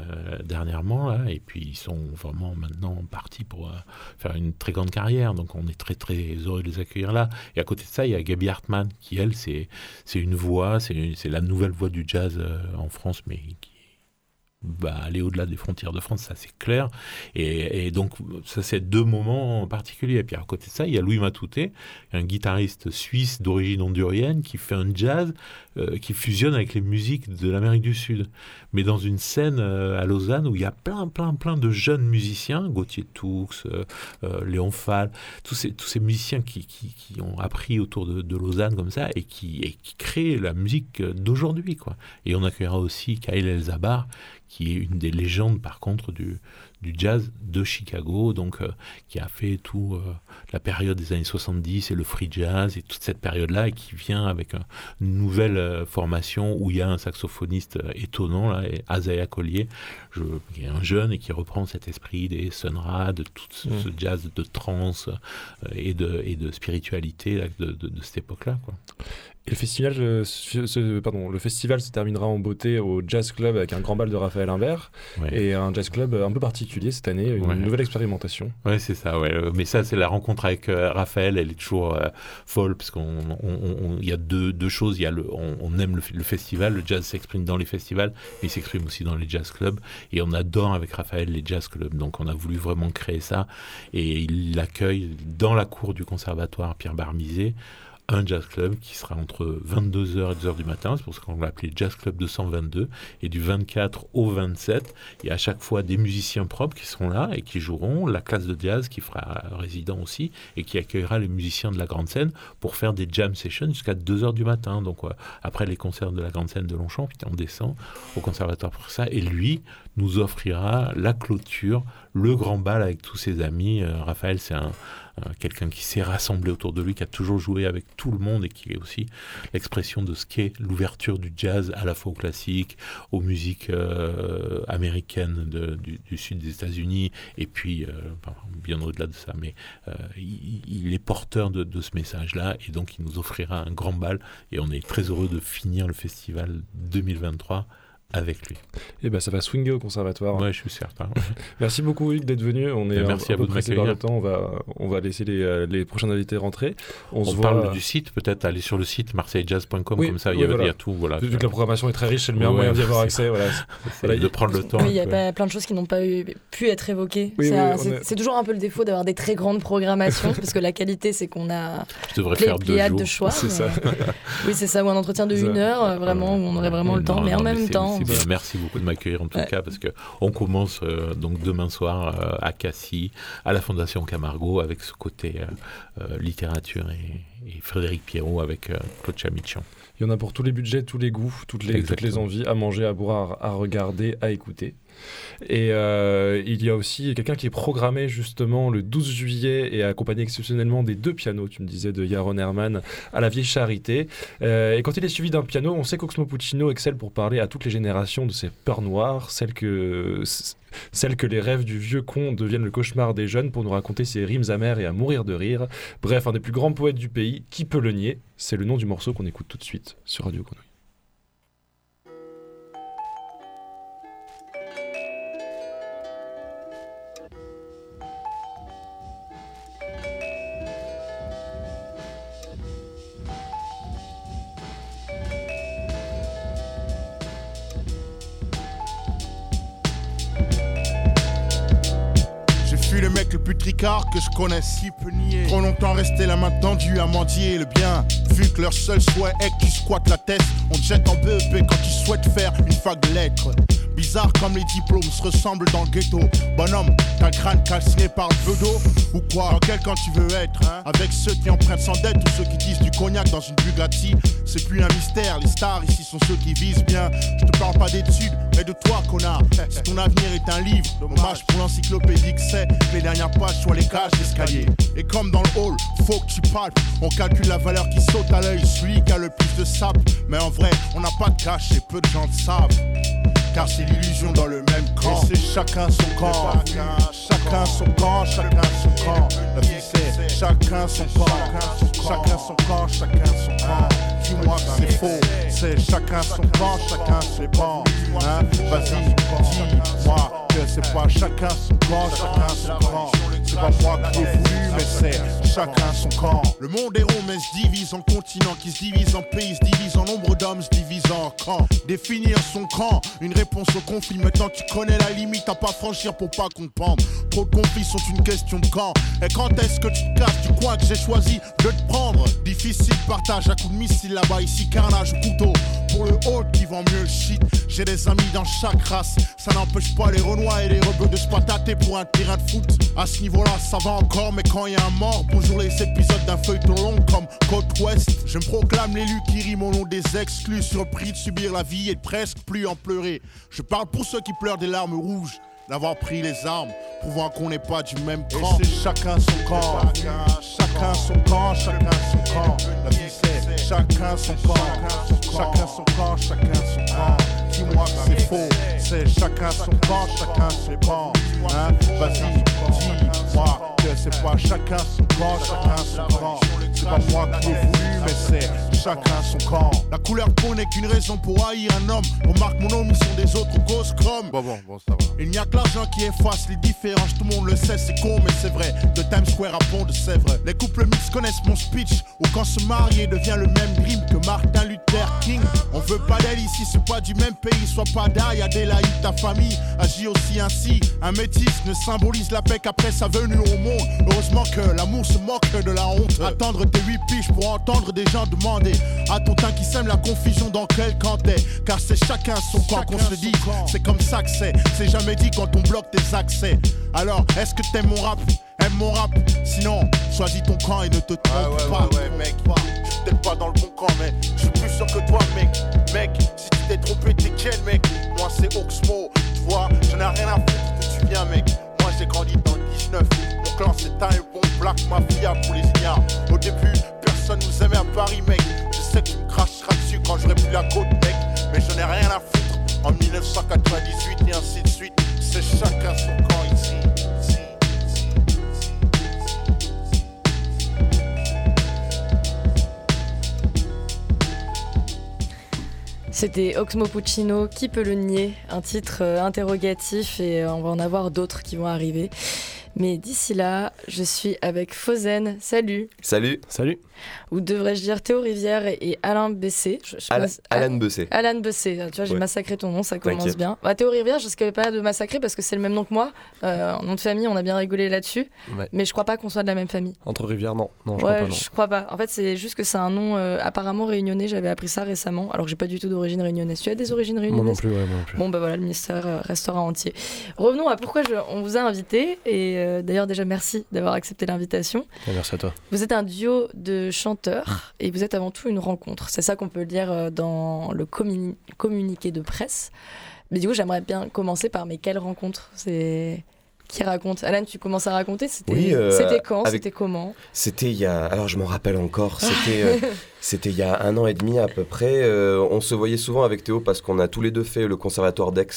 dernièrement, là, et puis ils sont vraiment maintenant partis pour faire une très grande carrière, donc on est très très heureux de les accueillir là. Et à côté de ça, il y a Gabi Hartmann, qui elle, c'est une voix, c'est la nouvelle voix du jazz en France, mais qui aller au-delà des frontières de France, ça c'est clair, et donc ça c'est deux moments particuliers. Et puis à côté de ça, il y a Louis Matouté, un guitariste suisse d'origine hondurienne qui fait un jazz qui fusionne avec les musiques de l'Amérique du Sud, mais dans une scène à Lausanne où il y a plein de jeunes musiciens, Gauthier Toux, Léon Fall, tous ces musiciens qui ont appris autour de Lausanne comme ça, et qui créent la musique d'aujourd'hui, quoi. Et on accueillera aussi Kaël El-Zabar, qui est une des légendes, par contre, du jazz de Chicago, donc qui a fait toute la période des années 70 et le free jazz et toute cette période-là, et qui vient avec une nouvelle formation où il y a un saxophoniste étonnant, là, Azaya Collier, qui est un jeune et qui reprend cet esprit des Sun Ra, de tout ce jazz de trance et de spiritualité là, de cette époque-là, quoi. Et le festival se terminera en beauté au Jazz Club avec un grand bal de Raphaël Imbert, et un Jazz Club un peu particulier, particulier cette année, une nouvelle expérimentation. Oui, c'est ça. Ouais. Mais ça, c'est la rencontre avec Raphaël, elle est toujours folle, parce qu'on y a deux choses. Il y a on aime le festival, le jazz s'exprime dans les festivals, mais il s'exprime aussi dans les jazz clubs. Et on adore avec Raphaël les jazz clubs. Donc on a voulu vraiment créer ça. Et il l'accueille dans la cour du conservatoire Pierre Barmizet, un jazz club qui sera entre 22h et 2h du matin, c'est pour ça qu'on l'a appelé Jazz Club 222, et du 24 au 27, il y a à chaque fois des musiciens propres qui seront là et qui joueront, la classe de jazz qui fera résident aussi, et qui accueillera les musiciens de la grande scène pour faire des jam sessions jusqu'à 2h du matin, donc après les concerts de la grande scène de Longchamp, puis on descend au conservatoire pour ça, et lui nous offrira la clôture, le grand bal avec tous ses amis. Raphaël, c'est quelqu'un qui s'est rassemblé autour de lui, qui a toujours joué avec tout le monde et qui est aussi l'expression de ce qu'est l'ouverture du jazz à la fois au classique, aux musiques américaines du sud des États-Unis, et puis bien au-delà de ça, mais il est porteur de ce message-là, et donc il nous offrira un grand bal, et on est très heureux de finir le festival 2023 avec lui. Et ça va swinger au conservatoire. Ouais, je suis certain. Ouais. Merci beaucoup Hugues d'être venu. On est merci un peu pressé par le temps. On va laisser les prochains invités rentrer. On parle du site peut-être. Allez sur le site marseillejazz.com, comme ça il y a tout. Voilà. Vu que la programmation est très riche, c'est le meilleur moyen d'y avoir accès. Voilà. De prendre le temps. Il y a plein de choses qui n'ont pas pu être évoquées. C'est toujours un peu le défaut d'avoir des très grandes programmations parce que la qualité, c'est qu'on a une pléiade de choix. C'est ça. Oui, c'est ça. Ou un entretien de 1 heure, vraiment, où on aurait vraiment le temps, mais en même temps. Merci beaucoup de m'accueillir en tout cas, parce qu'on commence donc demain soir à Cassis, à la Fondation Camargo, avec ce côté littérature et Frédéric Pierrot avec Claude Chamichon. Il y en a pour tous les budgets, tous les goûts, toutes les envies, à manger, à boire, à regarder, à écouter. Et il y a aussi quelqu'un qui est programmé justement le 12 juillet et accompagné exceptionnellement des 2 pianos, tu me disais, de Yaron Herman à la Vieille Charité. Et quand il est suivi d'un piano, on sait qu'Oxmo Puccino excelle pour parler à toutes les générations de ses peurs noires, celles que les rêves du vieux con deviennent le cauchemar des jeunes, pour nous raconter ses rimes amères et à mourir de rire. Bref, un des plus grands poètes du pays, qui peut le nier? C'est le nom du morceau qu'on écoute tout de suite sur Radio Grenouille. Que je connais si peu nier. Trop longtemps resté la main tendue à mendier le bien. Vu que leur seul souhait est que tu squattes la tête, on te jette en BEP quand tu souhaites faire une fac de lettres. Bizarre comme les diplômes se ressemblent dans le ghetto. Bonhomme, t'as le crâne calciné par le peu d'eau. Ou quoi, dans quel camp tu veux être, hein? Avec ceux qui empruntent sans dette ou ceux qui disent du cognac dans une Bugatti. C'est plus un mystère, les stars ici sont ceux qui visent bien. Je te parle pas d'études, mais de toi, connard. Si ton avenir est un livre, dommage pour l'encyclopédie que c'est. Les dernières pages sur les cages d'escalier. Et comme dans le hall, faut que tu palpes. On calcule la valeur qui saute à l'œil, celui qui a le plus de sable. Mais en vrai, on n'a pas de cash et peu de gens le savent. Car c'est l'illusion dans le même camp. Et c'est chacun son camp. Chacun son camp, chacun son camp. La vie c'est chacun son camp. Chacun son camp, chacun son camp. Dis-moi que c'est faux. C'est chacun son camp, chacun ses bancs. Vas-y, dis-moi que c'est pas chacun son camp, chacun son camp. C'est pas moi qui ai voulu, mais c'est chacun son camp. Le monde est rond mais se divise en continents, qui se divise en pays, se divise en nombre d'hommes, se divise en camps. Définir son camp, une réponse au conflit. Maintenant tu connais la limite à pas franchir pour pas comprendre. Trop de conflits sont une question de camp. Et quand est-ce que tu te casses du coin que j'ai choisi de te prendre? Difficile partage à coups de missile là-bas, ici carnage au couteau. Pour le haut qui vend mieux le shit, j'ai des amis dans chaque race. Ça n'empêche pas les renois et les rebeux de se patater pour un terrain de foot. À ce niveau-là ça va encore, mais quand y a un mort, bonjour les épisodes d'un feuilleton long comme Côte Ouest. Je me proclame l'élu qui rime au nom des exclus, surpris de subir la vie et de presque plus en pleurer. Je parle pour ceux qui pleurent des larmes rouges d'avoir pris les armes, prouvant qu'on n'est pas du même camp. Et c'est chacun son camp, chacun son camp, chacun son camp. La vie c'est chacun son camp, chacun son camp, chacun son camp. Dis-moi que c'est faux, c'est chacun son camp, chacun ses bancs. Vas-y, dis-moi que c'est pas chacun son camp, chacun son camp. C'est pas moi qui ai voulu, mais nécessaire, chacun son camp. La couleur peau n'est qu'une raison pour haïr un homme. Remarque mon homme, sont des autres causes crome. Bon, ça va. Il n'y a que l'argent qui efface les différences, tout le monde le sait, c'est con mais c'est vrai. De Times Square à Pont de Sèvres, les couples mixtes connaissent mon speech, ou quand se marier devient le même grime que Martin Luther King. On veut pas d'aile ici, c'est pas du même pays, sois pas d'ail, Adélaïde, ta famille agit aussi ainsi. Un métis ne symbolise la paix qu'après sa venue au monde. Heureusement que l'amour se moque de la honte. Attendre tes 8 piges pour entendre des gens demander à ton teint qui sème la confusion dans quel camp t'es. Car c'est chacun son camp qu'on se dit, c'est comme ça que c'est. C'est jamais dit quand on bloque tes accès. Alors, est-ce que t'aimes mon rap? Aime mon rap, sinon choisis ton camp et ne te trompe pas. Ouais mec, je suis peut-être pas dans le bon camp, mais je suis plus sûr que toi mec. Mec, si tu t'es trompé, t'es quel mec? Moi c'est Oxmo, tu vois, j'en ai rien à foutre que tu viens mec. Moi j'ai grandi dans le 19, mon clan c'est un bon black mafia pour les ignares. Au début, personne nous aimait à Paris mec. Je sais que tu me cracheras dessus quand j'aurai plus la côte mec, mais j'en ai rien à foutre. En 1998 et ainsi de suite, c'est chacun son camp ici. C'était Oxmo Puccino, qui peut le nier? Un titre interrogatif et on va en avoir d'autres qui vont arriver. Mais d'ici là, je suis avec Fauzene. Salut. Salut. Ou devrais-je dire Théo Rivière et Alain Besset. Alain Besset. Tu vois, j'ai massacré ton nom, ça commence bien. Bah, Théo Rivière, je risque pas de massacrer parce que c'est le même nom que moi. En nom de famille, on a bien rigolé là-dessus. Ouais. Mais je crois pas qu'on soit de la même famille. Entre Rivière, non, je crois pas. En fait, c'est juste que c'est un nom apparemment réunionnais. J'avais appris ça récemment, alors que j'ai pas du tout d'origine réunionnaise. Tu as des origines réunionnaises? Moi non plus. Bon, bah voilà, le mystère restera entier. Revenons à pourquoi on vous a invité. Et d'ailleurs, déjà, merci d'avoir accepté l'invitation. Merci à toi. Vous êtes un duo de chanteurs et vous êtes avant tout une rencontre. C'est ça qu'on peut lire dans le communiqué de presse. Mais du coup, j'aimerais bien commencer par mais quelle rencontre c'est... Qui raconte? Alain, tu commences à raconter. C'était quand? C'était comment? C'était il y a... Alors, je m'en rappelle encore. C'était il y a 1 an et demi à peu près. On se voyait souvent avec Théo parce qu'on a tous les deux fait le conservatoire d'Aix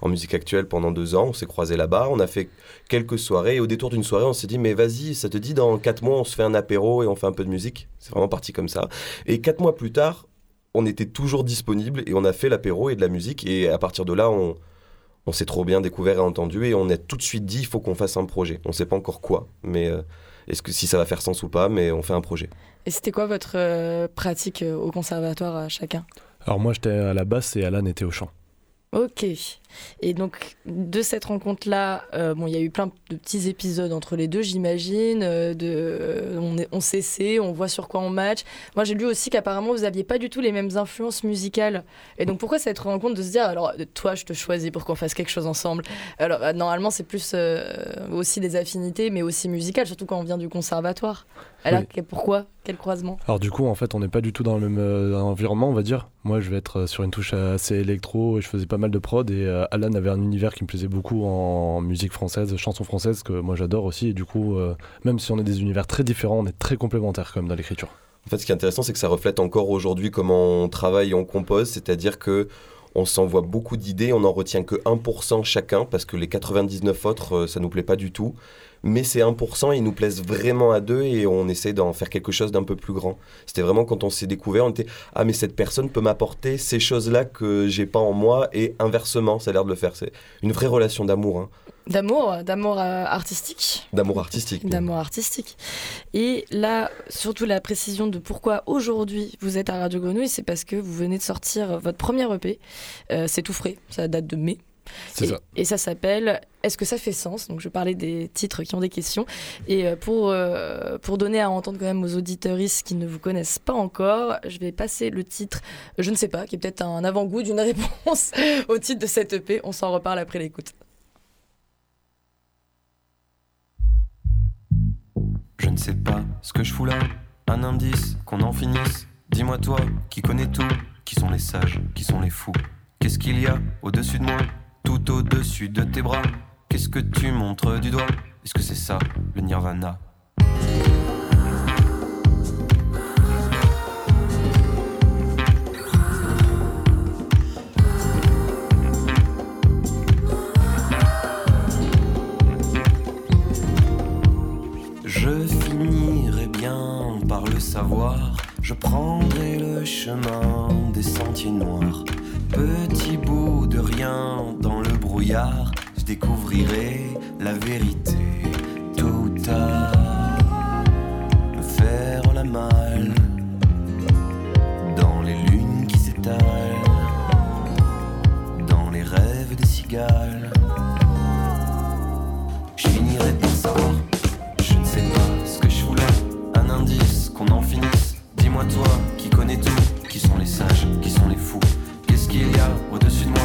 en musique actuelle pendant 2 ans. On s'est croisés là-bas. On a fait quelques soirées. Et au détour d'une soirée, on s'est dit « Mais vas-y, ça te dit, dans 4 mois, on se fait un apéro et on fait un peu de musique ?» C'est vraiment parti comme ça. Et 4 mois plus tard, on était toujours disponibles et on a fait l'apéro et de la musique. Et à partir de là, on s'est trop bien découvert et entendu et on a tout de suite dit il faut qu'on fasse un projet. On ne sait pas encore quoi, mais est-ce que si ça va faire sens ou pas, mais on fait un projet. Et c'était quoi votre pratique au conservatoire à chacun? Alors moi j'étais à la basse et Alan était au chant. Ok. Et donc de cette rencontre-là, bon, y a eu plein de petits épisodes entre les deux, j'imagine. On s'essaie, on voit sur quoi on match. Moi, j'ai lu aussi qu'apparemment, vous n'aviez pas du tout les mêmes influences musicales. Et donc, pourquoi cette rencontre de se dire, alors, toi, je te choisis pour qu'on fasse quelque chose ensemble? Alors, normalement, c'est plus aussi des affinités, mais aussi musicales, surtout quand on vient du conservatoire. Alors, oui. Pourquoi? Quel croisement? Alors, du coup, en fait, on n'est pas du tout dans le même environnement, on va dire. Moi, je vais être sur une touche assez électro et je faisais pas mal de prod et Alan avait un univers qui me plaisait beaucoup en musique française, chanson française, que moi j'adore aussi. Et du coup, même si on est des univers très différents, on est très complémentaires quand même dans l'écriture. En fait, ce qui est intéressant, c'est que ça reflète encore aujourd'hui comment on travaille et on compose. C'est-à-dire qu'on s'envoie beaucoup d'idées, on n'en retient que 1% chacun, parce que les 99 autres, ça ne nous plaît pas du tout. Mais ces 1%, ils nous plaisent vraiment à deux et on essaie d'en faire quelque chose d'un peu plus grand. C'était vraiment quand on s'est découvert, on était « Ah, mais cette personne peut m'apporter ces choses-là que j'ai pas en moi » et inversement, ça a l'air de le faire. C'est une vraie relation d'amour. Hein. D'amour artistique. Et là, surtout la précision de pourquoi aujourd'hui vous êtes à Radio Grenouille, c'est parce que vous venez de sortir votre premier EP. C'est tout frais, ça date de mai. Et ça s'appelle Est-ce que ça fait sens? Donc je parlais des titres qui ont des questions. Et pour donner à entendre quand même aux auditeuristes qui ne vous connaissent pas encore, je vais passer le titre Je ne sais pas, qui est peut-être un avant-goût d'une réponse au titre de cette EP. On s'en reparle après l'écoute. Je ne sais pas ce que je fous là. Un indice, qu'on en finisse. Dis-moi toi, qui connais tout. Qui sont les sages, qui sont les fous? Qu'est-ce qu'il y a au-dessus de moi? Tout au-dessus de tes bras, qu'est-ce que tu montres du doigt? Est-ce que c'est ça, le nirvana? Je finirai bien par le savoir, Je prendrai le chemin des sentiers noirs. Petit bout de rien dans le brouillard, je découvrirai la vérité. Tôt ou tard, me faire la malle dans les lunes qui s'étalent, dans les rêves des cigales. Je finirai par savoir, je ne sais pas ce que je voulais. Un indice qu'on en finisse. Dis-moi toi qui connais tout, qui sont les sages, qui sont les fous. Qu'est-ce qu'il y a au-dessus de moi,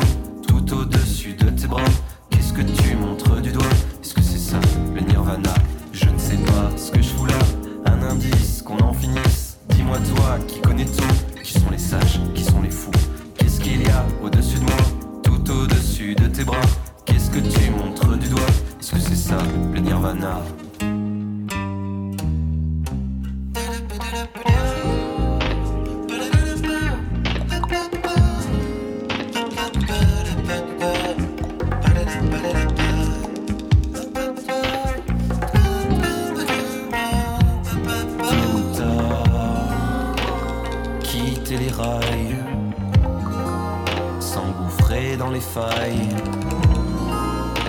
tout au-dessus de tes bras? Qu'est-ce que tu montres du doigt? Est-ce que c'est ça, le nirvana? Je ne sais pas ce que je fous là. Un indice, qu'on en finisse. Dis-moi toi qui connais tout, qui sont les sages, qui sont les fous. Qu'est-ce qu'il y a au-dessus de moi, tout au-dessus de tes bras? Qu'est-ce que tu montres du doigt? Est-ce que c'est ça, le nirvana?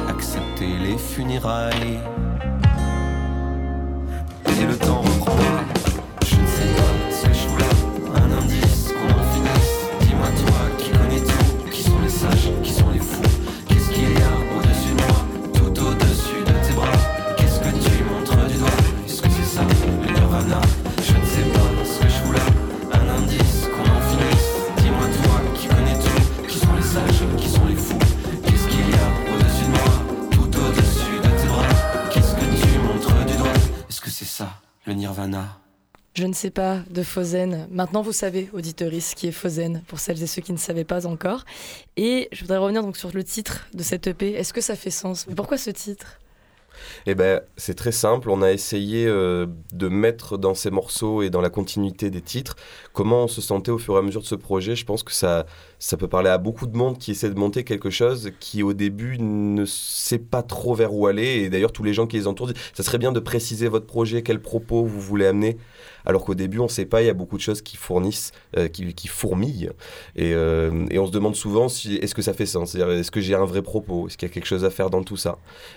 Accepter les funérailles. Et le temps reprendra. Je ne sais pas ce que je voulais. Un indice qu'on en finisse. Dis-moi toi qui connais tout, qui sont les sages, qui sont les fous. Qu'est-ce qu'il y a au-dessus de moi, tout au-dessus de tes bras? Qu'est-ce que tu montres du doigt? Est-ce que c'est ça, le nirvana? Je ne sais pas ce que je voulais. Un indice qu'on en finisse. Dis-moi toi qui connais tout, qui sont les sages, qui sont les fous. Le nirvana. Je ne sais pas, de Fauzene. Maintenant, vous savez, auditeurice, qui est Fauzene, pour celles et ceux qui ne savaient pas encore. Et je voudrais revenir donc sur le titre de cette EP. Est-ce que ça fait sens? Mais pourquoi ce titre? Eh bien, c'est très simple. On a essayé de mettre dans ces morceaux et dans la continuité des titres comment on se sentait au fur et à mesure de ce projet. Je pense que ça peut parler à beaucoup de monde qui essaie de monter quelque chose qui, au début, ne sait pas trop vers où aller. Et d'ailleurs, tous les gens qui les entourent disent « ça serait bien de préciser votre projet, quel propos vous voulez amener ». Alors qu'au début, on ne sait pas, il y a beaucoup de choses qui fournissent, qui fourmillent. Et on se demande souvent est-ce que ça fait sens? C'est-à-dire, est-ce que j'ai un vrai propos? Est-ce qu'il y a quelque chose à faire dans tout ça?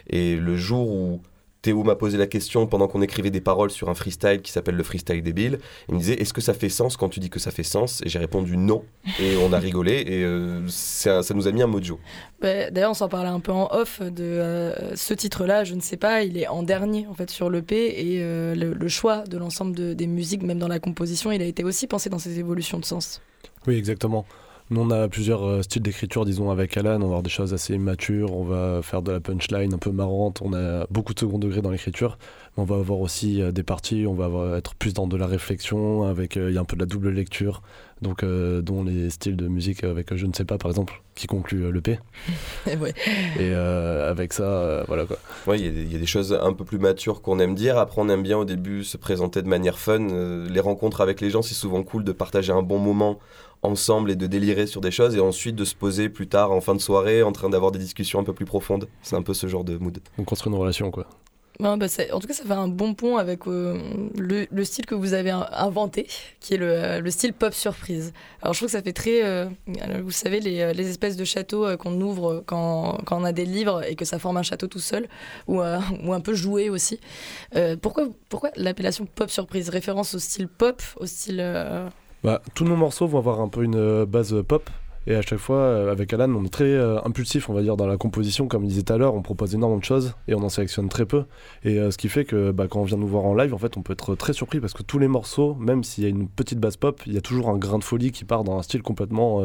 Et le jour où Théo m'a posé la question pendant qu'on écrivait des paroles sur un freestyle qui s'appelle le freestyle débile, il me disait est-ce que ça fait sens quand tu dis que ça fait sens? Et j'ai répondu non, et on a rigolé, et ça nous a mis un mojo. Bah, d'ailleurs on s'en parlait un peu en off de ce titre-là, je ne sais pas, il est en dernier en fait sur l'EP, et le choix de l'ensemble des musiques, même dans la composition, il a été aussi pensé dans ces évolutions de sens. Oui, exactement. Nous, on a plusieurs styles d'écriture, disons, avec Alan. On va avoir des choses assez matures, on va faire de la punchline un peu marrante, on a beaucoup de second degré dans l'écriture, mais on va avoir aussi des parties, on va être plus dans de la réflexion, avec il y a un peu de la double lecture, donc dont les styles de musique avec Je ne sais pas, par exemple, qui conclut l'EP. Ouais. Et avec ça, voilà quoi. Oui, il y a des choses un peu plus matures qu'on aime dire. Après, on aime bien au début se présenter de manière fun. Les rencontres avec les gens, c'est souvent cool de partager un bon moment ensemble et de délirer sur des choses, et ensuite de se poser plus tard en fin de soirée en train d'avoir des discussions un peu plus profondes. C'est un peu ce genre de mood. On construit nos relations quoi. Non, bah ça, en tout cas ça fait un bon pont avec le style que vous avez inventé, qui est le style pop surprise. Alors je trouve que ça fait très vous savez les espèces de châteaux qu'on ouvre quand on a des livres et que ça forme un château tout seul, ou un peu joué aussi. Pourquoi l'appellation pop surprise? Référence au style pop, au style Bah, tous nos morceaux vont avoir un peu une base pop, et à chaque fois avec Alan on est très impulsif, on va dire, dans la composition. Comme il disait tout à l'heure, on propose énormément de choses et on en sélectionne très peu, et ce qui fait que bah, quand on vient nous voir en live, en fait on peut être très surpris parce que tous les morceaux, même s'il y a une petite base pop, il y a toujours un grain de folie qui part dans un style complètement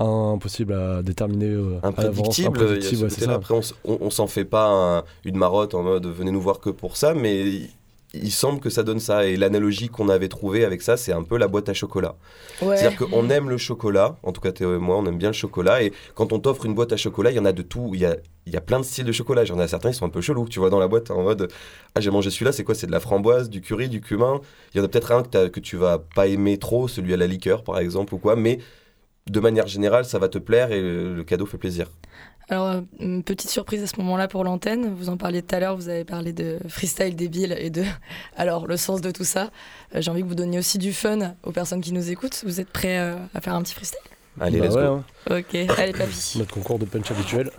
impossible à déterminer, imprédictible. Ouais, c'est ça. Après on s'en fait pas une marotte en mode venez nous voir que pour ça, mais il semble que ça donne ça, et l'analogie qu'on avait trouvée avec ça, c'est un peu la boîte à chocolat. Ouais. C'est-à-dire qu'on aime le chocolat, en tout cas Théo et moi, on aime bien le chocolat, et quand on t'offre une boîte à chocolat, il y en a de tout, il y a plein de styles de chocolat, il y en a certains qui sont un peu chelous, tu vois, dans la boîte, en mode « Ah, j'ai mangé celui-là, c'est quoi? C'est de la framboise, du curry, du cumin ?» Il y en a peut-être un que tu vas pas aimer trop, celui à la liqueur par exemple, ou quoi, mais de manière générale, ça va te plaire et le cadeau fait plaisir. Alors, une petite surprise à ce moment-là pour l'antenne. Vous en parliez tout à l'heure, vous avez parlé de freestyle débile et de... Alors, le sens de tout ça, j'ai envie que vous donniez aussi du fun aux personnes qui nous écoutent. Vous êtes prêts à faire un petit freestyle ? Allez, bah let's go. Hein. Ok, allez, papy. Notre concours de punch habituel.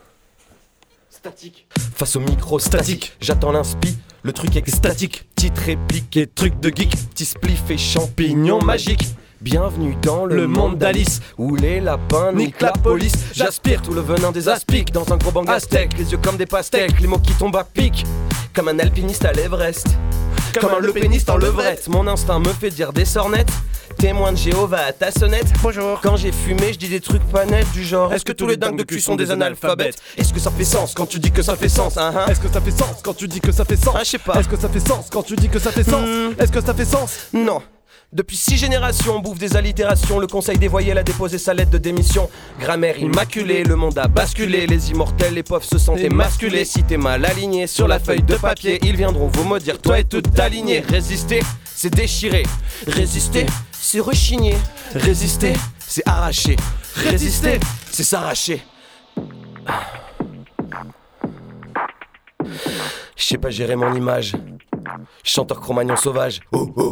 Statique. Face au micro, statique. J'attends l'inspi, le truc extatique. Petite réplique et truc de geek. Petit spliff et champignons magiques. Bienvenue dans le monde d'Alice, où les lapins niquent la police. J'aspire tout le venin des aspics dans un gros bang aztèque. Les yeux comme des pastèques, les mots qui tombent à pic. Comme un alpiniste à l'Everest, comme un lepéniste en levrette. Mon instinct me fait dire des sornettes, témoin de Jéhovah à ta sonnette. Bonjour. Quand j'ai fumé, je dis des trucs pas nets du genre: est-ce que tous les dingues de cul sont des analphabètes? Est-ce que ça fait sens quand tu dis que ça fait sens? Est-ce que ça fait sens quand tu dis que ça fait sens? Je sais pas. Est-ce que ça fait sens quand tu dis que ça fait sens? Est-ce que ça fait sens? Non. Depuis 6 générations, on bouffe des allitérations. Le conseil des voyelles a déposé sa lettre de démission. Grammaire immaculée, le monde a basculé. Les immortels, les pauvres se sentent émasculés. Si t'es mal aligné sur la feuille de papier, ils viendront vous maudire, toi et toute ta lignée. Résister, c'est déchirer. Résister, c'est rechigner. Résister, c'est arracher. Résister, c'est s'arracher. Je sais pas gérer mon image. Chanteur Cro-Magnon sauvage. Oh oh.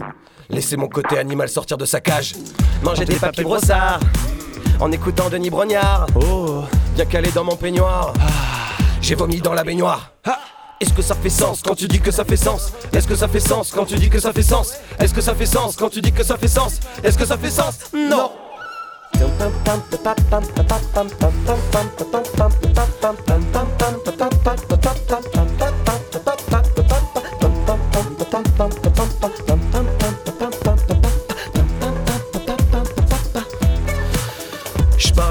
Laissez mon côté animal sortir de sa cage. Manger des papiers brossards en écoutant Denis Brognard. Oh. Bien calé dans mon peignoir. Ah. J'ai vomi dans la baignoire. Ah. Est-ce que ça fait sens quand tu dis que ça fait sens? Est-ce que ça fait sens quand tu dis que ça fait sens? Est-ce que ça fait sens quand tu dis que ça fait sens? Est-ce que ça fait sens? Non.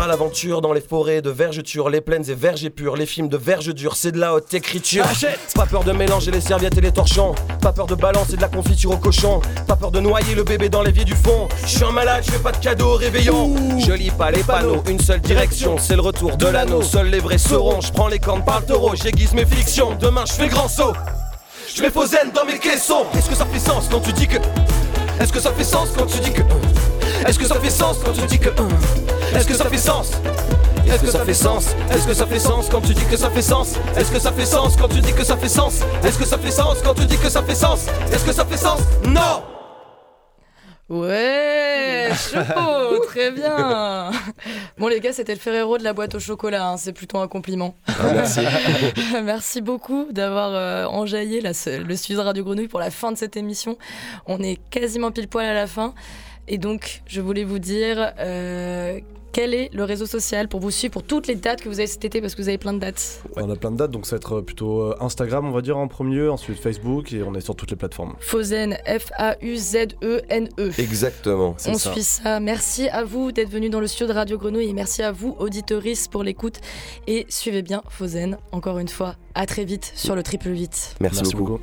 L'aventure dans les forêts de vergeture, les plaines et verges et pures, les films de verge dure, c'est de la haute écriture. Achète. Pas peur de mélanger les serviettes et les torchons, pas peur de balancer de la confiture au cochon, pas peur de noyer le bébé dans l'évier du fond. Je suis un malade, je fais pas de cadeau, réveillons. Je lis pas les panneaux, une seule direction, c'est le retour de l'anneau. Seuls les vrais sauront, je prends les cornes par le taureau, j'aiguise mes fictions, demain je fais grand saut. Je mets Fauzene dans mes caissons. Est-ce que ça fait sens quand tu dis que? Est-ce que ça fait sens quand tu dis que? Est-ce que ça fait sens quand tu dis que? Est-ce que ça fait sens? Est-ce que ça fait sens? Est-ce que ça fait sens quand tu dis que ça fait sens? Est-ce que ça fait sens quand tu dis que ça fait sens? Est-ce que ça fait sens quand tu dis que ça fait sens? Est-ce que ça fait sens? Non! Ouais, chaud, très bien. Bon les gars, c'était le Ferrero de la boîte au chocolat, hein, c'est plutôt un compliment. Ah, merci. Merci beaucoup d'avoir enjaillé le studio de Radio Grenouille pour la fin de cette émission. On est quasiment pile poil à la fin. Et donc, je voulais vous dire, quel est le réseau social pour vous suivre, pour toutes les dates que vous avez cet été, parce que vous avez plein de dates. Ouais. On a plein de dates, donc ça va être plutôt Instagram, on va dire, en premier, ensuite Facebook, et on est sur toutes les plateformes. Fauzene, F-A-U-Z-E-N-E. Exactement, c'est ça. On suit ça. Merci à vous d'être venus dans le studio de Radio Grenouille, et merci à vous, auditeuristes, pour l'écoute. Et suivez bien Fauzene, encore une fois, à très vite sur le 888. Merci beaucoup.